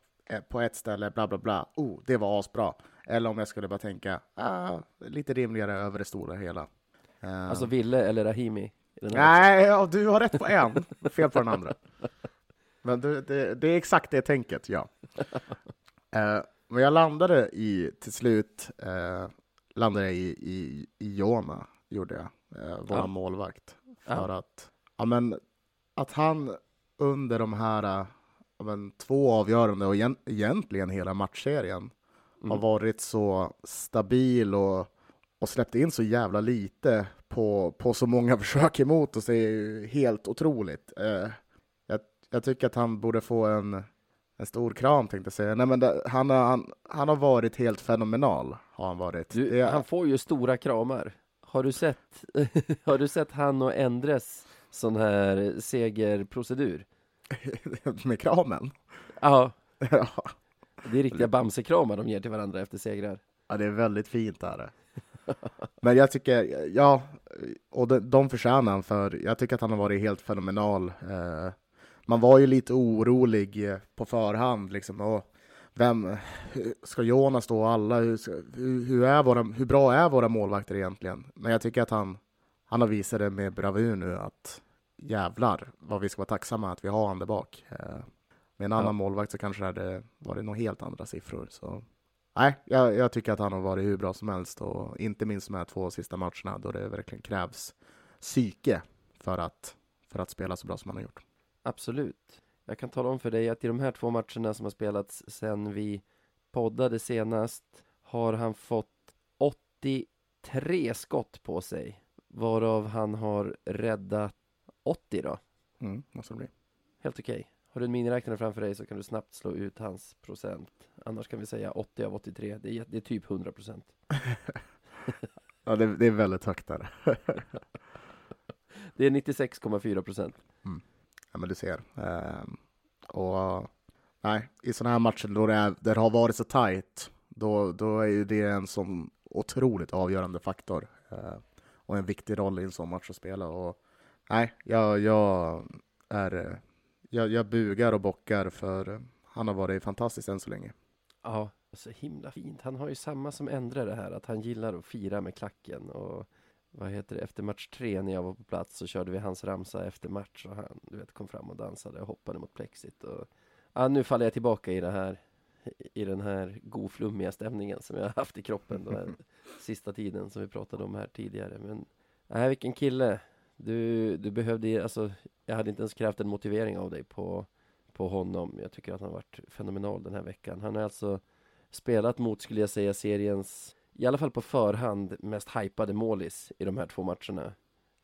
på ett ställe, bla bla bla, det var asbra. Eller om jag skulle bara tänka, lite rimligare över det stora hela. Alltså Wille eller Rahimi? Nej, ja, du har rätt på en, fel på den andra. Men det är exakt det tänket, ja. Men jag landade till slut i Jonas, gjorde jag, vår målvakt. För att han under de här 2 avgörande och egentligen hela matchserien har varit så stabil och släppt in så jävla lite på så många försök emot, och det är ju helt otroligt. Jag tycker att han borde få en stor kram, tänkte jag säga. Nej, men han har varit helt fenomenal, har han varit. Han får ju stora kramar. Har du sett han och Endres sån här segerprocedur? Med kramen? Ja. Det är riktiga bamsekramar de ger till varandra efter segrar. Ja, det är väldigt fint här. Men jag tycker, ja, och de förtjänar han för. Jag tycker att han har varit helt fenomenal. Man var ju lite orolig på förhand, liksom, och vem ska Jonas stå, alla, hur bra är våra målvakter egentligen? Men jag tycker att han har visat det med bravur nu, att jävlar vad vi ska vara tacksamma att vi har han där bak. Med en annan målvakt så kanske det var några helt andra siffror. Så nej, jag tycker att han har varit hur bra som helst, och inte minst de här 2 sista matcherna då det verkligen krävs psyke för att spela så bra som han har gjort. Absolut. Jag kan tala om för dig att i de här 2 matcherna som har spelats sedan vi poddade senast har han fått 83 skott på sig, varav han har räddat 80 då. Måste det bli. Helt okej. Har du en miniräknare framför dig så kan du snabbt slå ut hans procent. Annars kan vi säga 80 av 83. Det är typ 100%. Ja, det är väldigt högt där. Det är 96,4%. Ja, men du ser. Och nej, i sådana här matcher då det har varit så tajt, då är ju det en sån otroligt avgörande faktor. och en viktig roll i en sån match att spela. Och nej, jag bugar och bockar för han har varit fantastisk än så länge. Ja, så himla fint. Han har ju samma som ändrar det här, att han gillar att fira med klacken. Och vad heter det, efter match 3 när jag var på plats så körde vi hans ramsa efter match och han, du vet, kom fram och dansade och hoppade mot plexit. Och ja, nu faller jag tillbaka i det här, i den här godflummiga stämningen som jag har haft i kroppen den här sista tiden som vi pratade om här tidigare. Men nej, vilken kille. Du behövde, alltså jag hade inte ens krävt en motivering av dig på honom. Jag tycker att han har varit fenomenal den här veckan. Han har alltså spelat mot, skulle jag säga, seriens, i alla fall på förhand, mest hypade målis i de här 2 matcherna.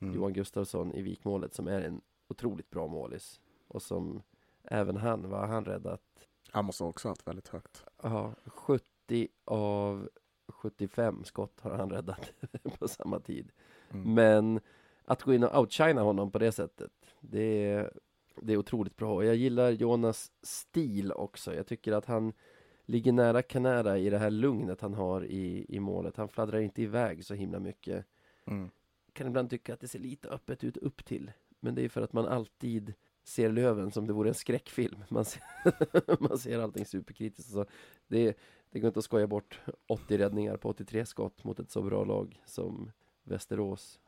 Mm. Johan Gustavsson i vikmålet som är en otroligt bra målis. Och som även han, var han räddat? Han måste också ha haft väldigt högt. Ja, 70 av 75 skott har han räddat på samma tid. Mm. Men att gå in och outshina honom på det sättet, det är otroligt bra. Och jag gillar Jonas stil också. Jag tycker att han ligger nära Kanära i det här lugnet han har i målet. Han fladdrar inte iväg så himla mycket. Mm. Kan ibland tycka att det ser lite öppet ut upp till. Men det är för att man alltid ser Löven som det vore en skräckfilm. Man ser allting superkritiskt. Så det går inte att skoja bort 80 räddningar på 83 skott mot ett så bra lag som Västerås.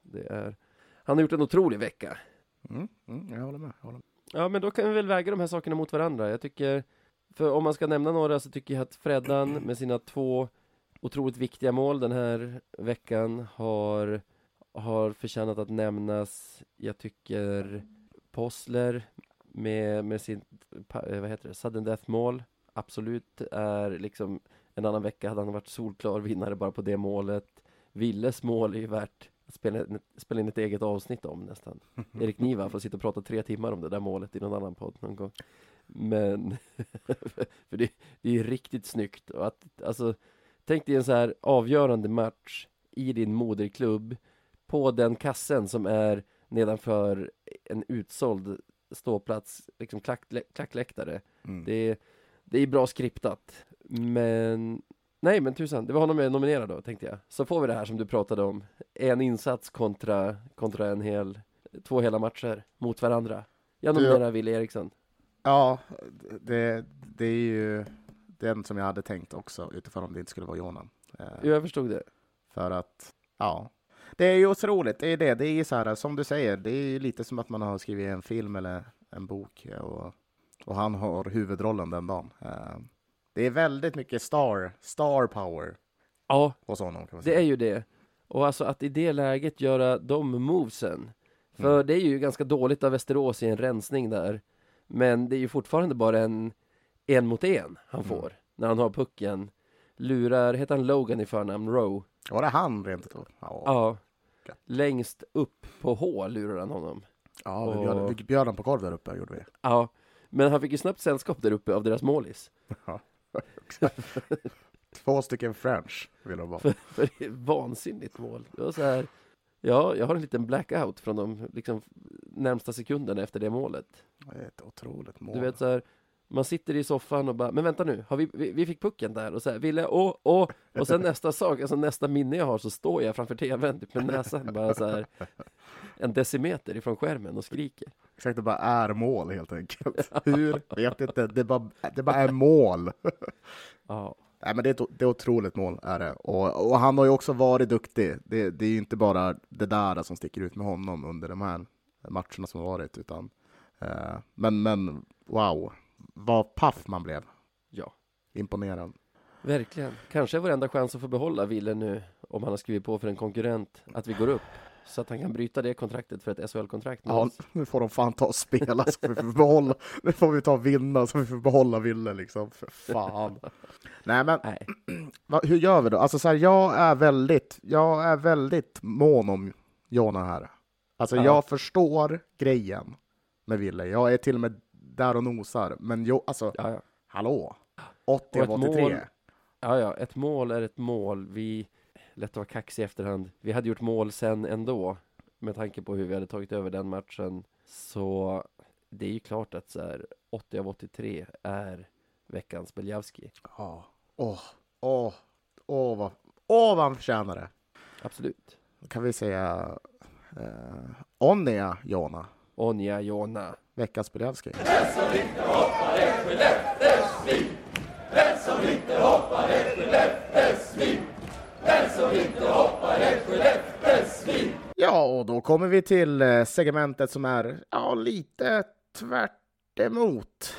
Han har gjort en otrolig vecka. Jag håller med. Ja, men då kan vi väl väga de här sakerna mot varandra. Jag tycker, för om man ska nämna några, så tycker jag att Freddan med sina 2 otroligt viktiga mål den här veckan har förtjänat att nämnas. Jag tycker Postler med sin sudden death mål absolut är liksom, en annan vecka hade han varit solklar vinnare bara på det målet. Willes mål är ju värt att spela in ett eget avsnitt om nästan. Erik Niva får sitta och prata 3 timmar om det där målet i någon annan podd någon gång. Men för det är ju riktigt snyggt. Och att, alltså, tänk dig en så här avgörande match i din moderklubb på den kassen som är nedanför en utsåld ståplats, liksom klackläktare. Mm. Det är bra skriptat. Men nej, men tusan, det var honom jag nominerade då, tänkte jag. Så får vi det här som du pratade om. En insats kontra en hel, 2 hela matcher mot varandra. Jag nominerar Wille Eriksson. Ja, det är ju den som jag hade tänkt också, utifrån om det inte skulle vara Jonan. Jag förstod det. För att, ja, det är ju otroligt. Det är så här, som du säger, det är lite som att man har skrivit en film eller en bok och han har huvudrollen den dagen. Det är väldigt mycket star power. Ja, hos honom, kan man säga. Det är ju det. Och alltså att i det läget göra de movesen. För det är ju ganska dåligt av Västerås i en rensning där. Men det är ju fortfarande bara en mot en han får. När han har pucken. Lurar, heter han Logan i förnamn, Rowe. Var det han rent ut? Ja. Längst upp på H lurar han honom. Ja, vi bjöd han på korv där uppe, gjorde vi. Ja, men han fick ju snabbt sällskap där uppe av deras målis. Ja, exakt. 2 stycken French vill de vara. För det är ett vansinnigt mål. Det var så här, ja, jag har en liten blackout från de liksom närmsta sekunderna efter det målet. Det är ett otroligt mål. Du vet så här, man sitter i soffan och bara, men vänta nu, har vi fick pucken där och så här, Wille, och sen nästa sak, alltså nästa minne jag har, så står jag framför tvn typ med näsan bara så här en decimeter ifrån skärmen och skriker. Exakt, det bara är mål helt enkelt. Hur? Vet inte, det bara är mål. Ja. Nej, men det är otroligt mål är det. Och han har ju också varit duktig. Det är ju inte bara det där som sticker ut med honom under de här matcherna som har varit, utan men wow. Vad paff man blev. Ja. Imponerad. Verkligen. Kanske är vår enda chans att få behålla Wille nu, om han har skrivit på för en konkurrent, att vi går upp. Så att han kan bryta det kontraktet för ett SHL-kontrakt. Ja, nu får de fan ta och spela så vi får behålla. Nu får vi ta och vinna så vi får behålla Wille liksom. För fan. Nej, men hur gör vi då? Alltså så här, jag är väldigt mån om Jona här. Alltså jag förstår grejen med Wille. Jag är till och med där och nosar, men hallå, 80 och 83. Mål, ett mål är ett mål. Vi, lätt att vara kaxig i efterhand, vi hade gjort mål sen ändå, med tanke på hur vi hade tagit över den matchen, så det är ju klart att så här, 80 av 83 är veckans Beljavski. Ja, vad han förtjänar det. Absolut. kan vi säga Onja Jona. Onja Jona. Veckans Bilevski. Den som inte hoppar är Skellefteå. Den som inte hoppar är Skellefteå. Den som inte hoppar är Skellefteå. Ja, och då kommer vi till segmentet som är lite tvärt emot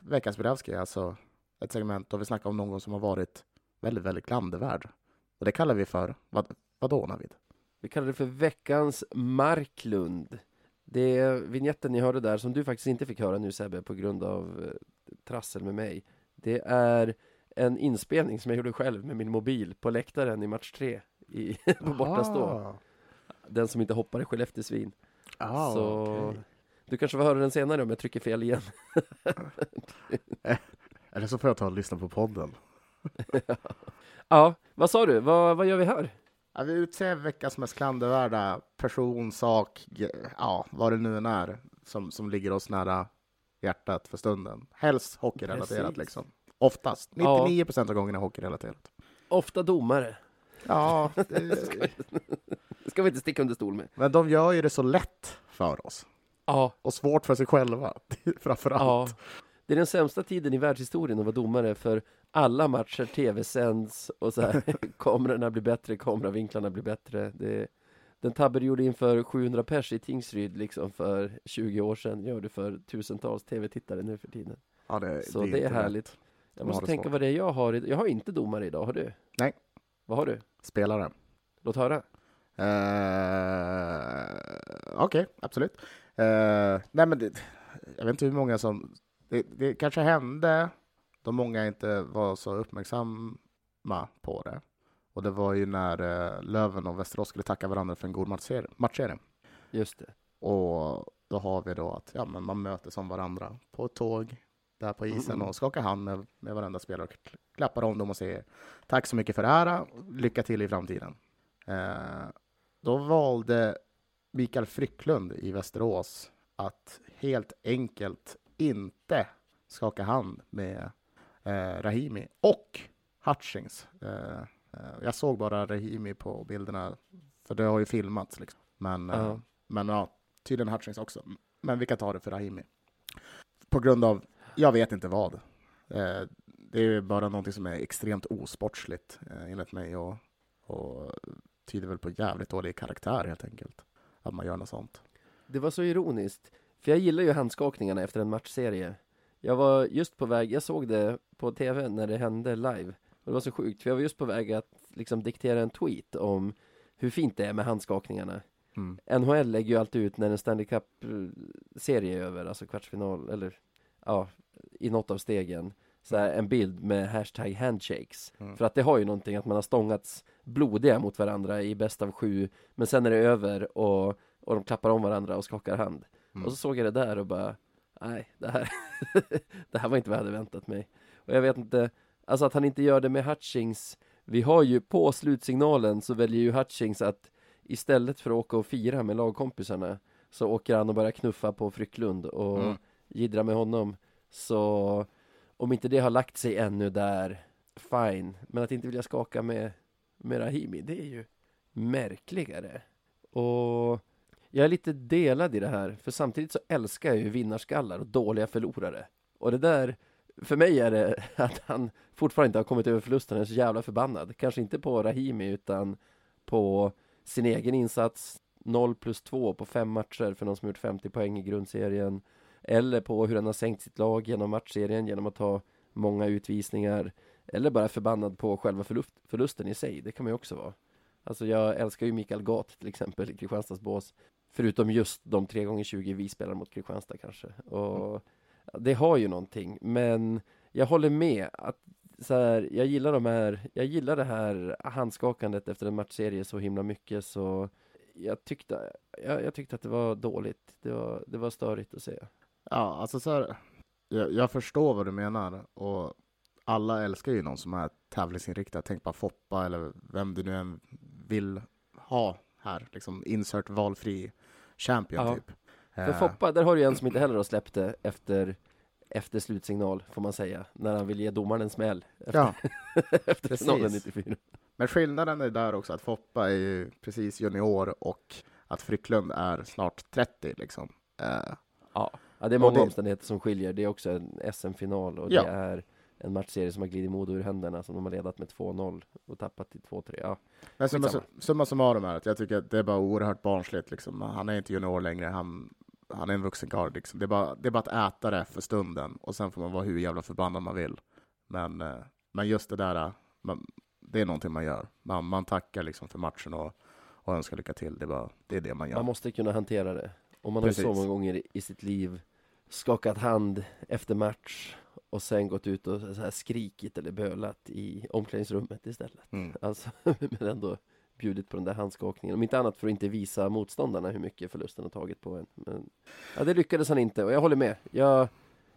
Veckans Bilevski. Alltså ett segment då vi snackar om någon som har varit väldigt, väldigt klandervärd. Och det kallar vi för, vadå Navid? Vi kallar det för Veckans Marklund. Det är vignetten ni hörde där som du faktiskt inte fick höra nu, Sebbe, på grund av trassel med mig. Det är en inspelning som jag gjorde själv med min mobil på läktaren i match 3 på bortastå. Den som inte hoppar i Skellefteå-svin. Så okay. Du kanske får höra den senare om jag trycker fel igen. Eller så får jag ta och lyssna på podden. Ja, vad sa du? Vad gör vi här? Ja, vi utser veckans mest klandervärda person, sak, vad det nu än är som ligger oss nära hjärtat för stunden. Helst hockeyrelaterat. Precis. Liksom. Oftast. 99% av gångerna är hockeyrelaterat. Ofta domare. Ja. Det ska vi inte sticka under stol med. Men de gör ju det så lätt för oss. Ja. Och svårt för sig själva. Framförallt. Ja. Det är den sämsta tiden i världshistorien att vara domare, för alla matcher tv-sänds och så här, kamerorna blir bättre, kameravinklarna blir bättre. Den tabben gjorde inför 700 pers i Tingsryd liksom för 20 år sedan gör du för tusentals tv-tittare nu för tiden. Ja, så det är härligt. Jag måste tänka vad det är jag har. Jag har inte domare idag, har du? Nej. Vad har du? Spelare. Låt höra. Okej, absolut. Nej, men jag vet inte hur många som... Det kanske hände då många inte var så uppmärksamma på det. Och det var ju när Löven och Västerås skulle tacka varandra för en god matchserie. Just det. Och då har vi då att men man möter som varandra på ett tåg där på isen och skakar hand med varenda spelare och klappar om dem och säger tack så mycket för det här, lycka till i framtiden. Då valde Mikael Frycklund i Västerås att helt enkelt inte skaka hand med Rahimi och Hutchings. Jag såg bara Rahimi på bilderna, för det har ju filmats liksom. Men tydligen Hutchings också. Men vi kan ta det för Rahimi. På grund av, jag vet inte vad. Det är bara någonting som är extremt osportsligt enligt mig och tyder väl på jävligt dålig karaktär helt enkelt. Att man gör något sånt. Det var så ironiskt. För jag gillar ju handskakningarna efter en matchserie. Jag var just på väg, jag såg det på tv när det hände live. Och det var så sjukt, för jag var just på väg att liksom diktera en tweet om hur fint det är med handskakningarna. Mm. NHL lägger ju alltid ut när en Stanley Cup-serie är över, alltså kvartsfinal, eller i något av stegen. Så här, en bild med hashtag handshakes. Mm. För att det har ju någonting att man har stångats blodiga mot varandra i bäst av 7. Men sen är det över och de klappar om varandra och skakar hand. Mm. Och så såg jag det där och bara, nej, det här var inte vad jag hade väntat mig. Och jag vet inte, alltså att han inte gör det med Hutchings. Vi har ju på slutsignalen så väljer ju Hutchings att istället för att åka och fira med lagkompisarna så åker han och börjar knuffa på Frycklund och jiddra med honom. Så om inte det har lagt sig ännu där, fine. Men att inte vilja skaka med Rahimi, det är ju märkligare. Och... jag är lite delad i det här, för samtidigt så älskar jag ju vinnarskallar och dåliga förlorare. Och det där, för mig är det att han fortfarande inte har kommit över förlusten, är så jävla förbannad. Kanske inte på Rahimi utan på sin egen insats. 0+2 på 5 matcher för någon som gjort 50 poäng i grundserien. Eller på hur han har sänkt sitt lag genom matchserien genom att ta många utvisningar. Eller bara förbannad på själva förlusten i sig, det kan man ju också vara. Alltså jag älskar ju Mikael Gat till exempel i Kristianstads bås. Förutom just de 3x20 vi spelar mot Kristianstad kanske. Och det har ju någonting. Men jag håller med att så här, jag gillar det här handskakandet efter en matchserie så himla mycket. Så jag tyckte att det var dåligt. Det var störigt att säga. Ja, alltså så här, jag förstår vad du menar. Och alla älskar ju någon som är tävlingsinriktad. Tänk bara Foppa eller vem du nu än vill ha här. Liksom insert valfri champion typ. För Foppa, där har du ju en som inte heller har släppt det efter slutsignal får man säga. När han vill ge domaren en smäll. Efter finalen 94. Men skillnaden är där också att Foppa är ju precis junior och att Frycklund är snart 30 liksom. Ja, det är många omständigheter som skiljer. Det är också en SM-final och det är en matchserie som har glidit Modo ur händerna som de har ledat med 2-0 och tappat till 2-3. Ja. Men summa summarum är att jag tycker att det är bara oerhört barnsligt liksom. Han är inte junior längre, han är en vuxen karl liksom. Det är bara att äta det för stunden och sen får man vara hur jävla förbannad man vill. Men just det där, det är någonting man gör. Man tackar liksom för matchen och önskar lycka till. Det är det man gör. Man måste kunna hantera det. Och man har så många gånger i sitt liv skakat hand efter match och sen gått ut och så här skrikit eller bölat i omklädningsrummet istället. Mm. Alltså, men ändå bjudit på den där handskakningen. Om inte annat för att inte visa motståndarna hur mycket förlusten har tagit på en. Men, ja, det lyckades han inte. Och jag håller med. Jag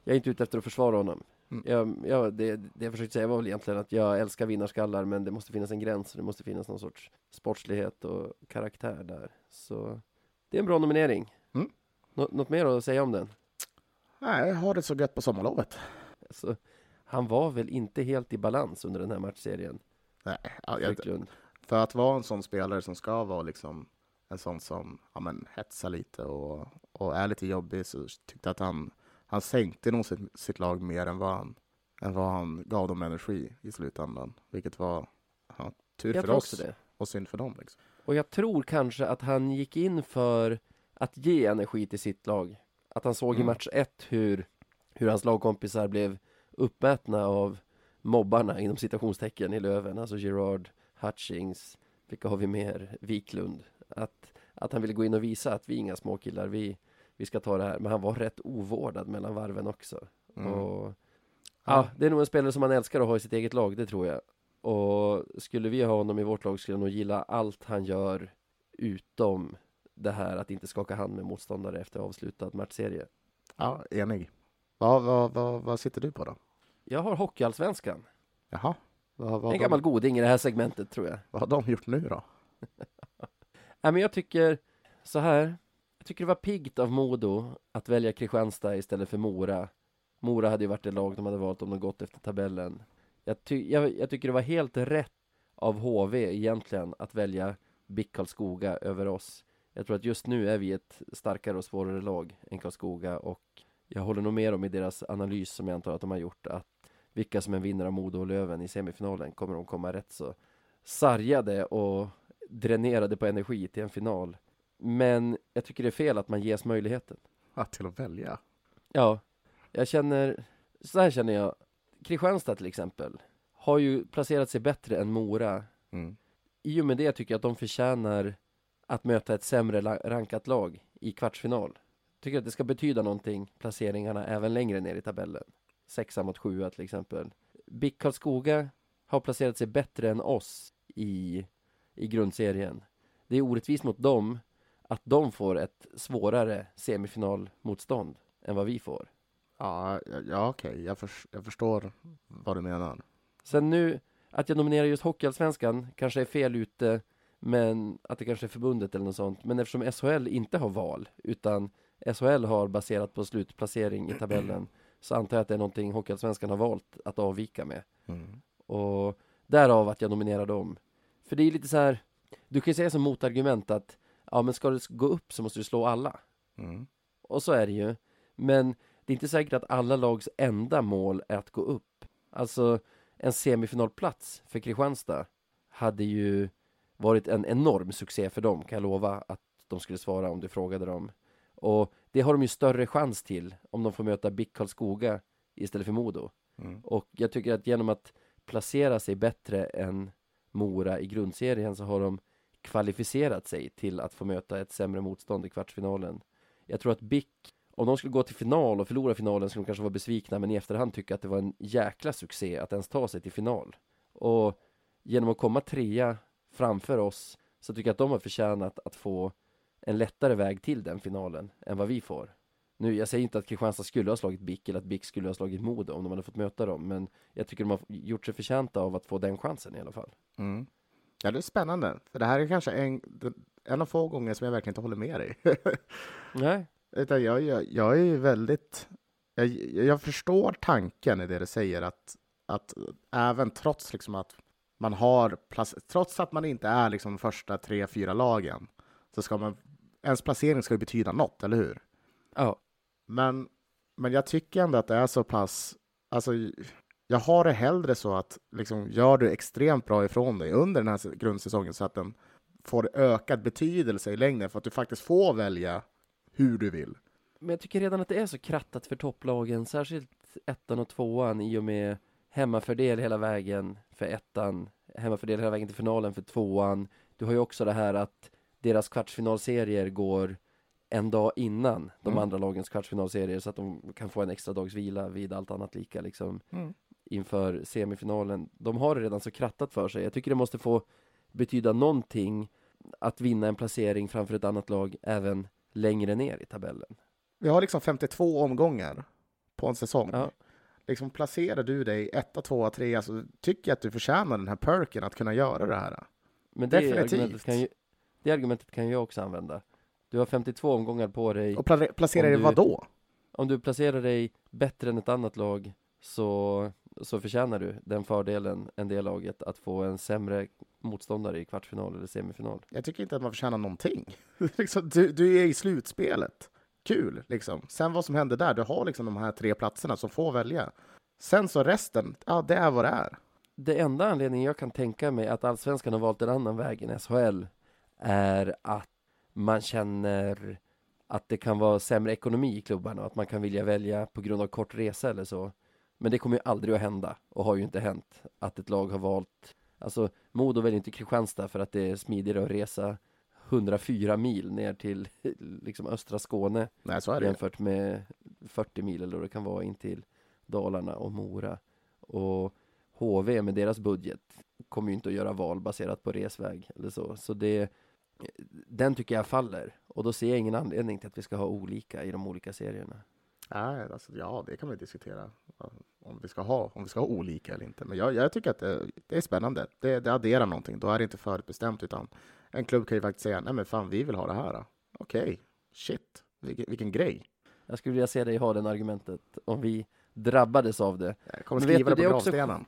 är inte ute efter att försvara honom. Mm. Det jag försökte säga var väl egentligen att jag älskar vinnarskallar, men det måste finnas en gräns och det måste finnas någon sorts sportslighet och karaktär där. Så det är en bra nominering. Mm. Något mer att säga om den? Nej, jag har det så gött på sommarlovet. Alltså, han var väl inte helt i balans under den här matchserien? Nej, för att vara en sån spelare som ska vara liksom en sån som hetsar lite och är lite jobbig, så tyckte jag att han sänkte nog sitt lag mer än vad han gav dem energi i slutändan. Vilket var tur för oss och synd för dem. Liksom. Och jag tror kanske att han gick in för att ge energi till sitt lag. Att han såg i match 1 hur hans lagkompisar blev uppätna av mobbarna inom citationstecken i Löven. Alltså Gerard, Hutchings, vilka har vi mer? Wiklund. Att han ville gå in och visa att vi är inga småkillar, vi ska ta det här. Men han var rätt ovårdad mellan varven också. Mm. Och, det är nog en spelare som man älskar att ha i sitt eget lag, det tror jag. Och skulle vi ha honom i vårt lag skulle jag nog gilla allt han gör utom det här att inte skaka hand med motståndare efter avslutad matchserie. Ja, enig. Vad sitter du på då? Jag har hockeyallsvenskan. Jaha. En gammal goding i det här segmentet tror jag. Vad har de gjort nu då? Nej, men jag tycker så här. Jag tycker det var piggt av Modo att välja Kristianstad istället för Mora. Mora hade ju varit det lag de hade valt om de gått efter tabellen. Jag tycker det var helt rätt av HV egentligen att välja BIK Karlskoga över oss. Jag tror att just nu är vi ett starkare och svårare lag än Karlskoga, och jag håller nog med om i deras analys som jag antar att de har gjort att vilka som är vinnare av Modo och Löven i semifinalen kommer de komma rätt så sargade och dränerade på energi till en final. Men jag tycker det är fel att man ges möjligheten. Till att välja? Ja, så här känner jag. Kristianstad till exempel har ju placerat sig bättre än Mora. Mm. I och med det tycker jag att de förtjänar att möta ett sämre rankat lag i kvartsfinal. Tycker att det ska betyda någonting, placeringarna även längre ner i tabellen. 6-7 till exempel. BIK Karlskoga har placerat sig bättre än oss i grundserien. Det är orättvist mot dem att de får ett svårare semifinalmotstånd än vad vi får. Ja okej. Jag förstår vad du menar. Sen nu, att jag nominerar just hockeyallsvenskan kanske är fel ute, men att det kanske är förbundet eller något sånt. Men eftersom SHL inte har val, utan SHL har baserat på slutplacering i tabellen, så antar jag att det är någonting hockeyallsvenskan har valt att avvika med. Mm. Och därav att jag nominerar dem. För det är lite så här, du kan ju säga som motargument att men ska du gå upp så måste du slå alla. Mm. Och så är det ju. Men det är inte säkert att alla lags enda mål är att gå upp. Alltså en semifinalplats för Kristianstad hade ju varit en enorm succé för dem, kan jag lova att de skulle svara om du frågade dem. Och det har de ju större chans till om de får möta BIK Karlskoga istället för Modo. Mm. Och jag tycker att genom att placera sig bättre än Mora i grundserien så har de kvalificerat sig till att få möta ett sämre motstånd i kvartsfinalen. Jag tror att BIK, om de skulle gå till final och förlora finalen skulle de kanske vara besvikna, men i efterhand tycka att det var en jäkla succé att ens ta sig till final. Och genom att komma trea framför oss så tycker jag att de har förtjänat att få en lättare väg till den finalen än vad vi får. Nu, jag säger inte att Kristianstad skulle ha slagit BIK eller att BIK skulle ha slagit Modo om de hade fått möta dem, men jag tycker de har gjort sig förtjänta av att få den chansen i alla fall. Mm. Ja, det är spännande. För det här är kanske en av få gånger som jag verkligen inte håller med dig. Nej. Utan jag är ju väldigt... Jag förstår tanken i det du säger att även trots liksom att man har trots att man inte är liksom första 3-4 lagen, så ska man, ens placering ska ju betyda något, eller hur? Ja. Men jag tycker ändå att det är så pass, alltså jag har det hellre så att liksom, gör du extremt bra ifrån dig under den här grundsäsongen så att den får ökad betydelse i längden, för att du faktiskt får välja hur du vill. Men jag tycker redan att det är så krattat för topplagen, särskilt ettan och tvåan, i och med hemmafördel hela vägen för ettan, hemmafördel hela vägen till finalen för tvåan. Du har ju också det här att deras kvartsfinalserier går en dag innan de andra lagens kvartsfinalserier, så att de kan få en extra dags vila vid allt annat lika liksom, inför semifinalen. De har det redan så krattat för sig. Jag tycker det måste få betyda någonting att vinna en placering framför ett annat lag även längre ner i tabellen. Vi har liksom 52 omgångar på en säsong. Ja. Liksom placerar du dig 1, 2, 3, alltså tycker jag att du förtjänar den här perken att kunna göra det här. Men det definitivt. Det argumentet kan jag också använda. Du har 52 omgångar på dig. Och placerar dig vad då? Om du placerar dig bättre än ett annat lag så förtjänar du den fördelen än det laget att få en sämre motståndare i kvartsfinal eller semifinal. Jag tycker inte att man förtjänar någonting. Du är i slutspelet. Kul liksom. Sen vad som händer där, du har liksom de här 3 platserna som får välja. Sen så resten, ja det är vad det är. Det enda anledningen jag kan tänka mig att allsvenskan har valt en annan väg än SHL är att man känner att det kan vara sämre ekonomi i klubbarna och att man kan vilja välja på grund av kort resa eller så. Men det kommer ju aldrig att hända, och har ju inte hänt, att ett lag har valt, alltså Modo väljer inte Kristianstad för att det är smidigare att resa 104 mil ner till liksom östra Skåne. Nej, så är det. Jämfört med 40 mil eller det kan vara in till Dalarna och Mora. Och HV med deras budget kommer ju inte att göra val baserat på resväg eller så. Så den tycker jag faller, och då ser jag ingen anledning till att vi ska ha olika i de olika serierna. Nej, alltså, ja, det kan vi diskutera om vi ska ha olika eller inte. Men jag tycker att det är spännande. Det adderar någonting. Då är det inte förutbestämt, utan en klubb kan ju faktiskt säga, nej men fan, vi vill ha det här. Okej, shit, vilken grej. Jag skulle vilja se dig ha den argumentet om vi drabbades av det. Jag kommer skriva det på gravstenen.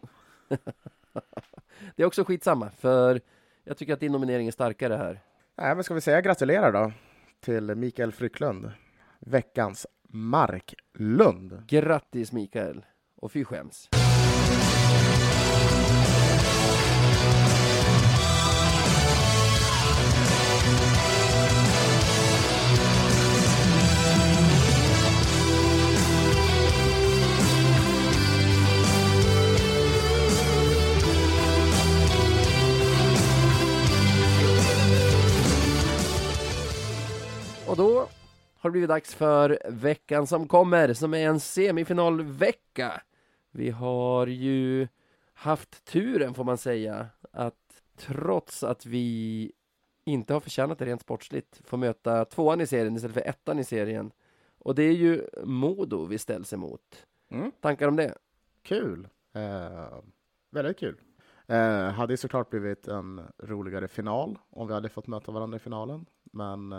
Det är också skitsamma, för jag tycker att din nominering är starkare här. Nej, men ska vi säga gratulerar då till Mikael Frycklund, veckans Marklund. Grattis Mikael, och fy skäms. Och då har det blivit dags för veckan som kommer, som är en semifinalvecka. Vi har ju haft turen, får man säga, att trots att vi inte har förtjänat det rent sportsligt, får möta tvåan i serien istället för ettan i serien. Och det är ju Modo vi ställs emot. Tankar om det? Kul. Väldigt kul. Hade ju såklart blivit en roligare final om vi hade fått möta varandra i finalen. Men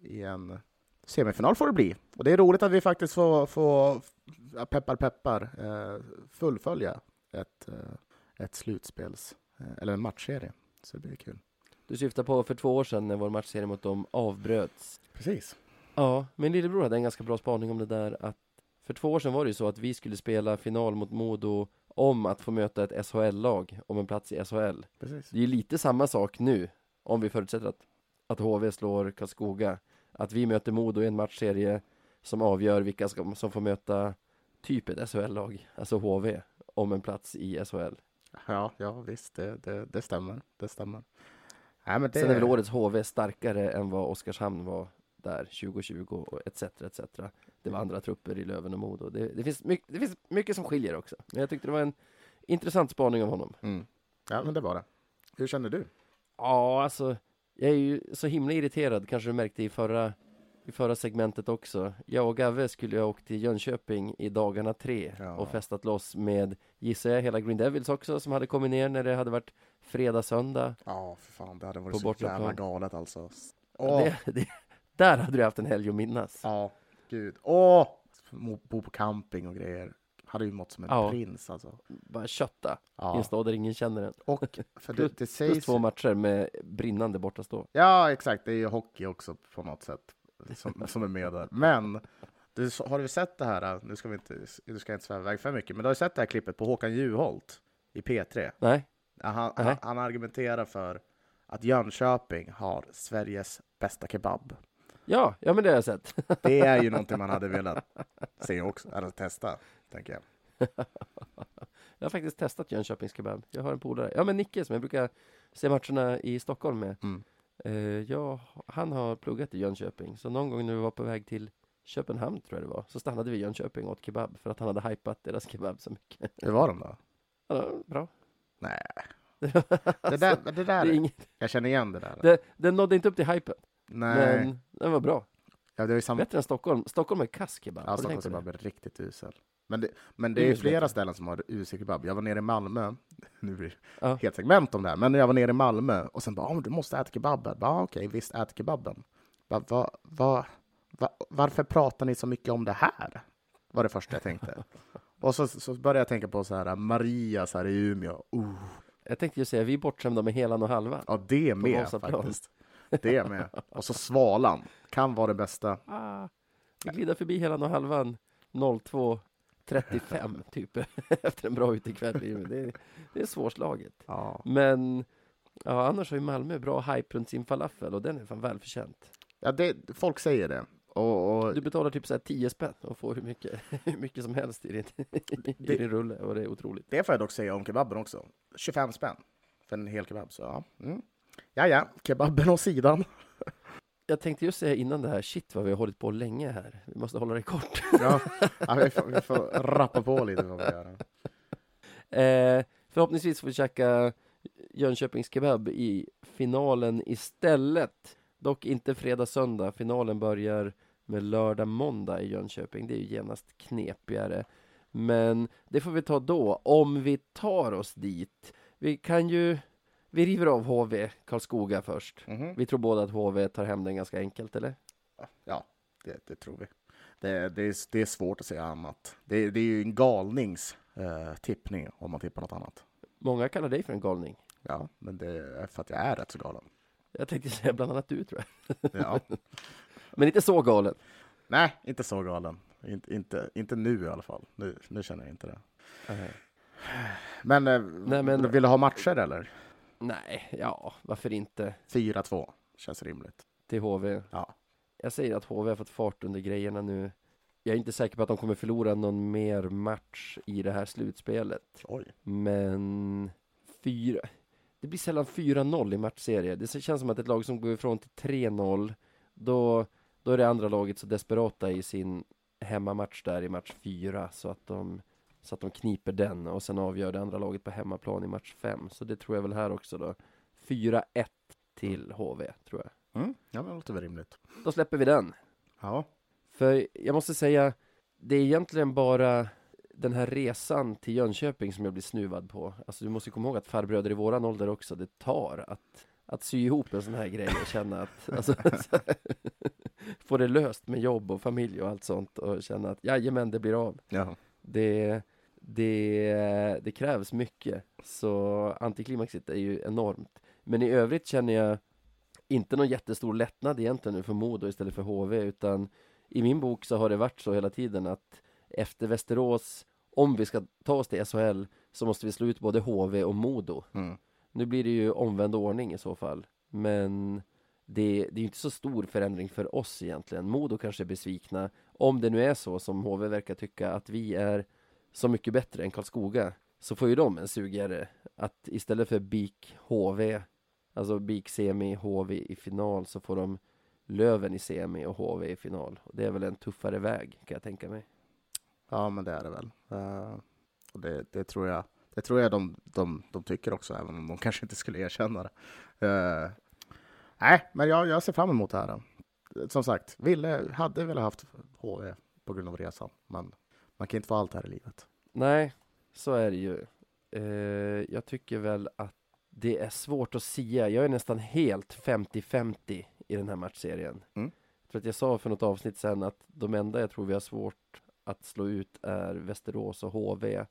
i en semifinal får det bli. Och det är roligt att vi faktiskt får peppar, fullfölja ett slutspels eller en matchserie. Så det blir kul. Du syftar på för 2 år sedan när vår matchserie mot dem avbröts. Precis. Ja, min lillebror hade en ganska bra spaning om det där. Att för 2 år sedan var det ju så att vi skulle spela final mot Modo om att få möta ett SHL-lag om en plats i SHL. Precis. Det är ju lite samma sak nu, om vi förutsätter att HV slår Karlskoga. Att vi möter Modo i en matchserie som avgör vilka som får möta typ ett SHL-lag, alltså HV, om en plats i SHL. Ja visst, det stämmer. Det stämmer. Nej, men sen är väl årets HV starkare än vad Oskarshamn var där 2020 och etc. Det var andra trupper i Löven och Modo. Det finns mycket som skiljer också. Men jag tyckte det var en intressant spaning av honom. Mm. Ja, men det var det. Hur känner du? Ja, alltså jag är ju så himla irriterad, kanske du märkte i förra segmentet också. Jag och Gave skulle ha åkt till Jönköping i dagarna 3 och festat loss med, gissar jag, hela Green Devils också, som hade kommit ner när det hade varit fredag, söndag. Ja, för fan, det hade varit så jävla galet alltså. Oh. Där hade du haft en helg att minnas. Ja, gud. Bo på camping och grejer. hade ju mått som en prins alltså. Bara kötta i en stad där ingen känner den. Och för det sägs plus 2 matcher med brinnande bortastå. Ja, exakt. Det är ju hockey också på något sätt som är med där. Men har du sett det här? Nu ska jag inte sväva iväg för mycket, men du har ju sett det här klippet på Håkan Juholt i P3. Nej. Han argumenterar för att Jönköping har Sveriges bästa kebab. Ja, men det har jag sett. Det är ju någonting man hade velat se också, eller testa, tänker jag. Jag har faktiskt testat Jönköpings kebab. Jag har en polare. Ja, men Nicke som jag brukar se matcherna i Stockholm med. Mm. Han har pluggat i Jönköping. Så någon gång när vi var på väg till Köpenhamn, tror jag det var, så stannade vi i Jönköping åt kebab för att han hade hypat deras kebab så mycket. Hur var de då? Ja, bra. Nej. Det är inget. Jag känner igen det där. Det nådde inte upp till hypen. Nej. Men den var bra. Ja, det var samma... Bättre än Stockholm. Stockholm är kass kebab. Ja, Stockholm kebab är riktigt usel. Men det är flera ställen som har usel kebab. Jag var nere i Malmö. Nu blir det helt segment om det här. Men jag var nere i Malmö och sen bara, du måste äta kebabben. Ja, okej, visst, ät kebabben. Varför pratar ni så mycket om det här? Var det första jag tänkte. Och så började jag tänka på så här, Maria så här i Umeå. Jag tänkte ju säga, vi är bortskämda med helan och halvan. Ja, det är med faktiskt. Det är med. Och så Svalan. Kan vara det bästa. Vi glider förbi helan och halvan 02:35 typ. Efter en bra utekväll. Det är svårslaget. Ja. Men annars har ju Malmö bra hype runt sin falafel. Och den är fan välförtjänt. Ja, folk säger det. Och du betalar typ så här 10 spänn och får hur mycket som helst i din rulle. Och det är otroligt. Det får jag dock säga om kebabben också. 25 spänn för en hel kebab. Så ja, kebabben åt sidan. Jag tänkte just säga innan det här, shit vad vi har hållit på länge här. Vi måste hålla det kort. Vi får rappa på lite vad vi gör. Förhoppningsvis får vi checka Jönköpings kebab i finalen istället. Dock inte fredag-söndag. Finalen börjar med lördag-måndag i Jönköping. Det är ju genast knepigare. Men det får vi ta då, om vi tar oss dit. Vi river av HV Karlskoga först. Mm-hmm. Vi tror båda att HV tar hem den ganska enkelt, eller? Ja, det tror vi. Det är svårt att säga annat. Det är ju en galningstippning om man tippar något annat. Många kallar dig för en galning. Ja, men det är för att jag är rätt så galen. Jag tänkte säga bland annat du, tror jag. Ja. Men inte så galen. Nej, inte så galen. Inte nu i alla fall. Nu känner jag inte det. Okay. Men vill du ha matcher, eller? Nej, varför inte? 4-2, känns rimligt. Till HV? Ja. Jag säger att HV har fått fart under grejerna nu. Jag är inte säker på att de kommer förlora någon mer match i det här slutspelet. Oj. Men det blir sällan 4-0 i matchserier. Det känns som att ett lag som går ifrån till 3-0, då är det andra laget så desperata i sin hemmamatch där i match 4 så att de kniper den och sen avgör det andra laget på hemmaplan i match 5. Så det tror jag väl här också då. 4-1 till HV, tror jag. Mm. Ja, men det låter väl rimligt. Då släpper vi den. Ja. För jag måste säga, det är egentligen bara den här resan till Jönköping som jag blir snuvad på. Alltså du måste komma ihåg att farbröder i våran ålder också, det tar att sy ihop en sån här grej och känna att få det löst med jobb och familj och allt sånt och känna att jajamän, det blir av. Ja. Det krävs mycket, så antiklimaxet är ju enormt. Men i övrigt känner jag inte någon jättestor lättnad egentligen nu för Modo istället för HV, utan i min bok så har det varit så hela tiden att efter Västerås, om vi ska ta oss till SHL, så måste vi slå ut både HV och Modo. Mm. Nu blir det ju omvänd ordning i så fall, men det är inte så stor förändring för oss egentligen. Modo kanske är besvikna. Om det nu är så som HV verkar tycka, att vi är så mycket bättre än Karlskoga, så får ju de en sugare att istället för BIK HV, alltså BIK semi HV i final, så får de Löven i semi och HV i final. Och det är väl en tuffare väg, kan jag tänka mig. Ja, men det är det väl. Och det tror jag de tycker också, även om de kanske inte skulle erkänna det. Nej, men jag ser fram emot det här. Som sagt, Wille hade väl haft HV på grund av resan. Men man kan inte få allt här i livet. Nej, så är det ju. Jag tycker väl att det är svårt att säga. Jag är nästan helt 50-50 i den här matchserien. Mm. För att jag sa för något avsnitt sen att de enda jag tror vi har svårt att slå ut är Västerås och HV.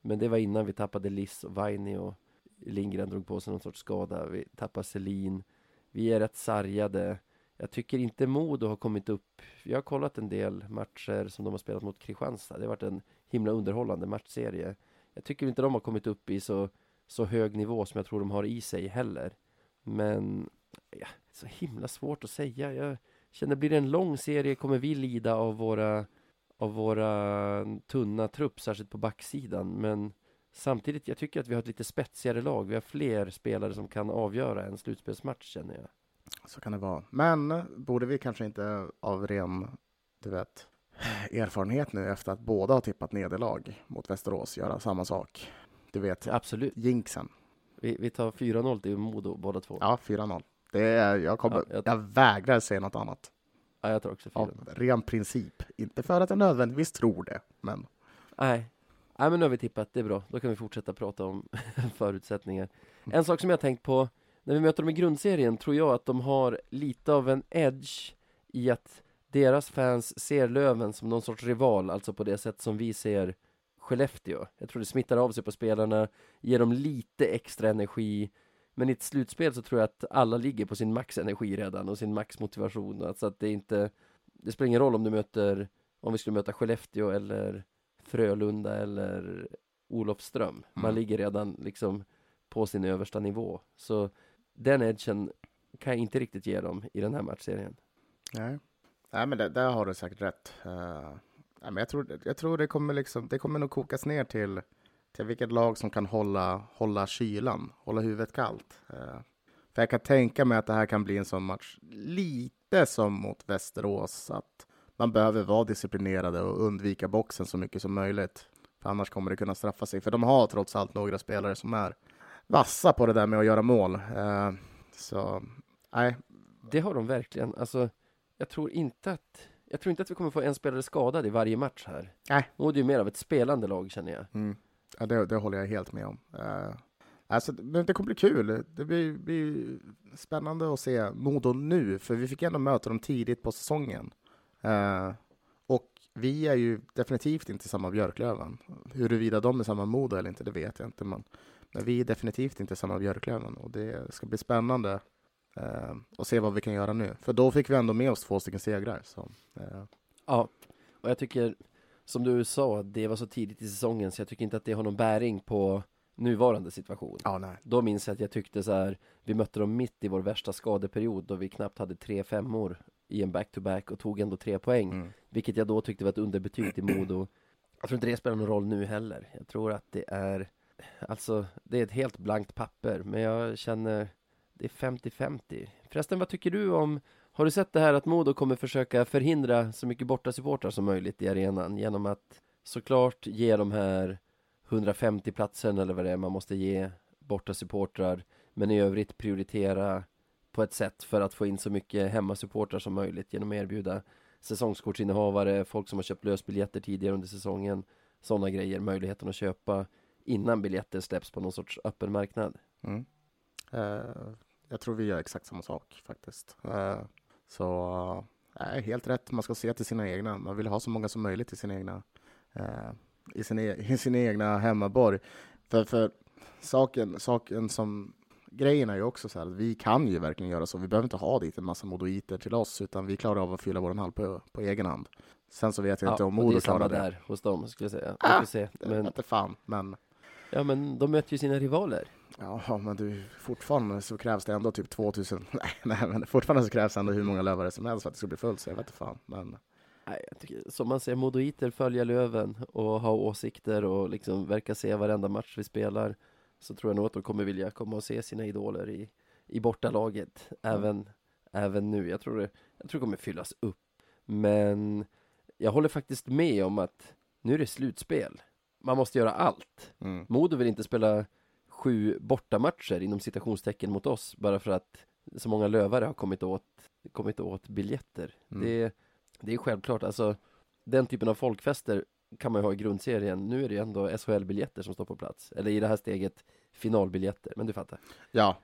Men det var innan vi tappade Liss och Vainio. Lindgren drog på sig någon sorts skada. Vi tappade Celine. Vi är rätt sargade. Jag tycker inte Modo har kommit upp. Jag har kollat en del matcher som de har spelat mot Kristianstad. Det har varit en himla underhållande matchserie. Jag tycker inte de har kommit upp i så hög nivå som jag tror de har i sig heller. Men ja, så himla svårt att säga. Jag känner, blir det en lång serie kommer vi lida av våra tunna trupp, särskilt på backsidan. Men samtidigt, jag tycker att vi har ett lite spetsigare lag. Vi har fler spelare som kan avgöra en slutspelsmatch, känner jag. Så kan det vara. Men borde vi kanske inte av ren, du vet, erfarenhet nu efter att båda har tippat nederlag mot Västerås göra samma sak? Du vet, absolut. Jinxen. Vi tar 4-0 till Modo, båda två. Ja, 4-0. Det är, jag vägrar säga något annat. Ja, jag tror också 4-0. Ja, ren princip. Inte för att jag nödvändigtvis tror det, men... Nej, men nu har vi tippat. Det är bra. Då kan vi fortsätta prata om förutsättningar. En sak som jag tänkt på, när vi möter dem i grundserien tror jag att de har lite av en edge i att deras fans ser Löven som någon sorts rival, alltså på det sätt som vi ser Skellefteå. Jag tror det smittar av sig på spelarna, ger dem lite extra energi. Men i ett slutspel så tror jag att alla ligger på sin maxenergi redan och sin maxmotivation. Alltså att det spelar ingen roll om vi skulle möta Skellefteå eller Frölunda eller Olofström. Man ligger redan liksom på sin översta nivå. Så den edgen kan jag inte riktigt ge dem i den här matchserien. Nej men där har du säkert rätt. Nej, men jag tror det kommer nog kokas ner till vilket lag som kan hålla kylan, hålla huvudet kallt. För jag kan tänka mig att det här kan bli en sån match lite som mot Västerås, att man behöver vara disciplinerade och undvika boxen så mycket som möjligt. För annars kommer det kunna straffa sig. För de har trots allt några spelare som är vassa på det där med att göra mål. Så, nej. Det har de verkligen. Alltså, jag tror inte att vi kommer få en spelare skadad i varje match här. Nej. Nå är det ju mer av ett spelande lag, känner jag. Mm. Ja, det håller jag helt med om. Alltså, men det kommer bli kul. Det blir spännande att se Modo nu. För vi fick ändå möta dem tidigt på säsongen. Och vi är ju definitivt inte samma Björklöven. Huruvida de är samma Modo eller inte, det vet jag inte. Men vi är definitivt inte samma Björklöven. Och det ska bli spännande att se vad vi kan göra nu. För då fick vi ändå med oss 2 segrar. Så, Ja, och jag tycker, som du sa, det var så tidigt i säsongen så jag tycker inte att det har någon bäring på nuvarande situation. Ja, nej. Då minns jag att jag tyckte så här, vi mötte dem mitt i vår värsta skadeperiod då vi knappt hade 3 5-or i en back-to-back och tog ändå 3 poäng. Vilket jag då tyckte var ett underbetyg till Modo. Jag tror inte det spelar någon roll nu heller. Jag tror att det är ett helt blankt papper. Men jag känner, det är 50-50. Förresten, vad tycker du om, har du sett det här att Modo kommer försöka förhindra så mycket bortasupportrar som möjligt i arenan genom att såklart ge de här 150 platserna eller vad det är man måste ge bortasupportrar, men i övrigt prioritera på ett sätt för att få in så mycket hemmasupportrar som möjligt genom att erbjuda säsongskortsinnehavare, folk som har köpt lösbiljetter tidigare under säsongen, sådana grejer, möjligheten att köpa innan biljetter släpps på någon sorts öppen marknad. Jag tror vi gör exakt samma sak faktiskt. Så helt rätt, man ska se till sina egna, man vill ha så många som möjligt i sina egna i sina egna hemmaborg. För saken som grejen är ju också så här, att vi kan ju verkligen göra så. Vi behöver inte ha dit en massa modoiter till oss, utan vi klarar av att fylla vår hall på egen hand. Sen så vet jag inte om Modo klarar det. Där hos dem, skulle jag säga. Jag vet inte fan, men... Ja, men de möter ju sina rivaler. Ja, men du, fortfarande så krävs det ändå typ 2000... Nej, men fortfarande så krävs ändå hur många lövare som helst för att det ska bli fullt, så jag vet inte fan, men... Nej, jag tycker, som man säger, modoiter följer Löven och har åsikter och liksom verkar se varenda match vi spelar. Så tror jag nog att de kommer vilja komma och se sina idoler i bortalaget. Även nu. Jag tror det kommer fyllas upp. Men jag håller faktiskt med om att nu är det slutspel. Man måste göra allt. Modo vill inte spela 7 bortamatcher inom citationstecken mot oss. Bara för att så många lövare har kommit åt biljetter. Det är självklart. Alltså, den typen av folkfester kan man ju ha i grundserien. Nu är det ändå SHL-biljetter som står på plats. Eller i det här steget finalbiljetter. Men du fattar. Ja,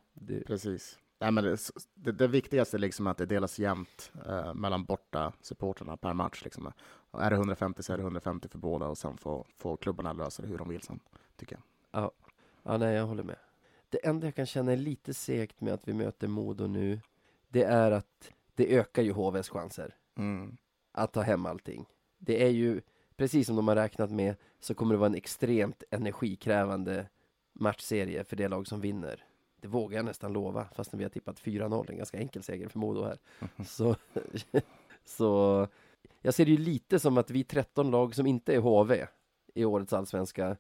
precis. Nej, men det viktigaste är liksom att det delas jämnt mellan borta supporterna per match. Liksom. är det 150 så är det 150 för båda och sen får klubbarna lösa det hur de vill sen, tycker jag. Ja, ja nej, jag håller med. Det enda jag kan känna är lite segt med att vi möter Modo nu, det är att det ökar ju HVs chanser att ta hem allting. Det är ju, precis som de har räknat med, så kommer det vara en extremt energikrävande matchserie för det lag som vinner. Det vågar jag nästan lova, fastän vi har tippat 4-0, en ganska enkel seger för Modo här. Så jag ser det ju lite som att vi 13 lag som inte är HV i årets allsvenska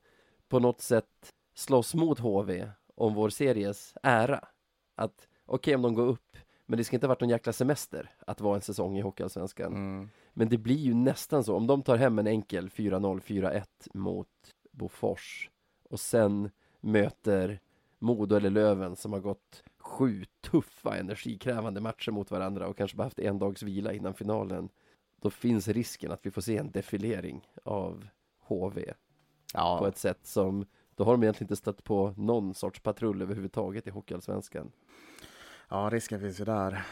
på något sätt slåss mot HV om vår series ära. Att okej, om de går upp, men det ska inte ha varit någon jäkla semester att vara en säsong i Hockeyallsvenskan. Men det blir ju nästan så. Om de tar hem en enkel 4-0, 4-1 mot Bofors och sen möter Modo eller Löven som har gått 7 tuffa energikrävande matcher mot varandra och kanske bara haft en dags vila innan finalen, då finns risken att vi får se en defilering av HV på ett sätt som, då har de egentligen inte stött på någon sorts patrull överhuvudtaget i Hockeyallsvenskan. Ja, risken finns ju där.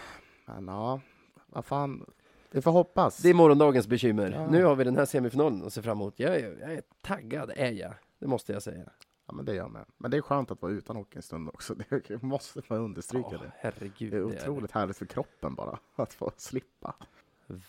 Men ja, vad fan, vi får hoppas. Det är morgondagens bekymmer. Ja. Nu har vi den här semifinalen att se fram emot. Jag är taggad, är jag. Det måste jag säga. Ja, men det gör jag. Men det är skönt att vara utan hockey en stund också. Det måste man understryka det. Herregud, det är otroligt härligt för kroppen bara att få slippa.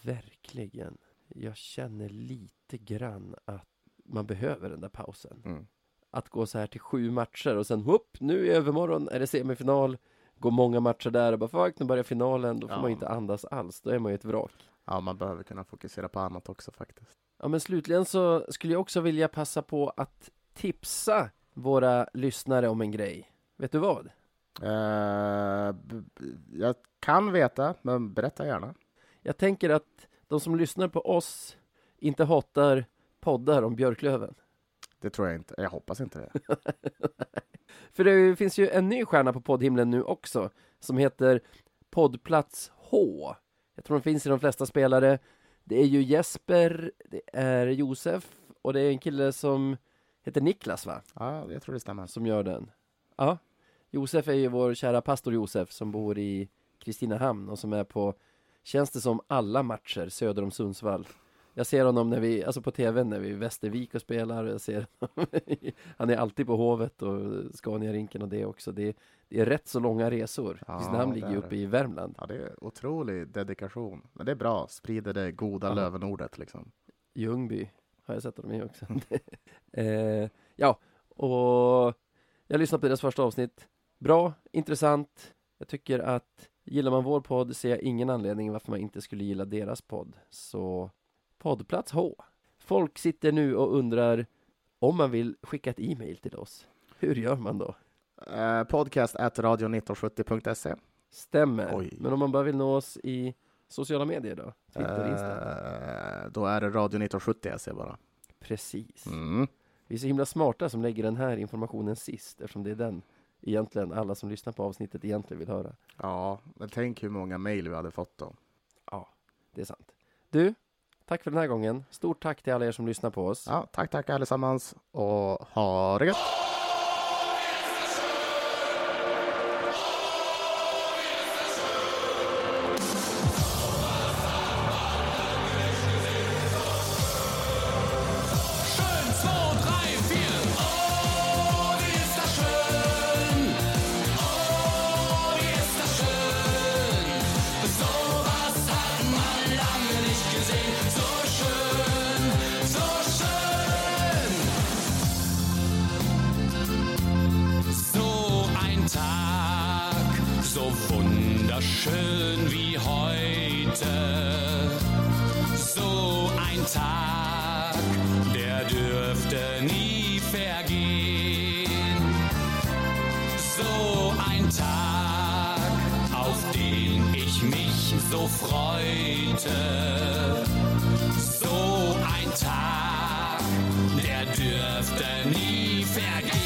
Verkligen. Jag känner lite grann att man behöver den där pausen. Att gå så här till 7 matcher och sen hopp, nu i övermorgon är det semifinal. Går många matcher där och bara fuck, nu börjar finalen. Då får man inte andas alls. Då är man ju ett vrak. Ja, man behöver kunna fokusera på annat också faktiskt. Ja, men slutligen så skulle jag också vilja passa på att tipsa våra lyssnare om en grej. Vet du vad? Jag kan veta, men berätta gärna. Jag tänker att de som lyssnar på oss inte hatar poddar om Björklöven. Det tror jag inte. Jag hoppas inte det. För det finns ju en ny stjärna på poddhimlen nu också som heter Poddplats H. Jag tror de finns i de flesta spelare. Det är ju Jesper, det är Josef och det är en kille som heter Niklas, va? Ja, jag tror det stämmer. Som gör den. Ja. Josef är ju vår kära pastor Josef som bor i Kristinehamn och som är på, känns det som, alla matcher söder om Sundsvall. Jag ser honom när vi, alltså på tv när vi är i Västervik och spelar. Jag ser honom. Han är alltid på Hovet och Scania-rinken och det också. Det är rätt så långa resor. Kristinehamn ligger ju uppe i Värmland. Ja, det är otrolig dedikation. Men det är bra. Sprider det goda lövenordet liksom. Ljungby har jag sett honom i också. Ja, och jag lyssnade på deras första avsnitt. Bra, intressant. Jag tycker att gillar man vår podd ser jag ingen anledning varför man inte skulle gilla deras podd. Så Poddplats H. Folk sitter nu och undrar om man vill skicka ett e-mail till oss. Hur gör man då? Podcast@radio1970.se. Stämmer. Oj. Men om man bara vill nå oss i sociala medier då? Twitter, Instagram. Då är det radio1970 jag ser bara. Precis. Vi är så himla smarta som lägger den här informationen sist, eftersom det är den egentligen alla som lyssnar på avsnittet egentligen vill höra. Ja, men tänk hur många mejl vi hade fått då. Ja, det är sant. Du, tack för den här gången. Stort tack till alla er som lyssnar på oss. Ja, tack allesammans. Och ha det gött! So ein Tag, der dürfte nie vergehen.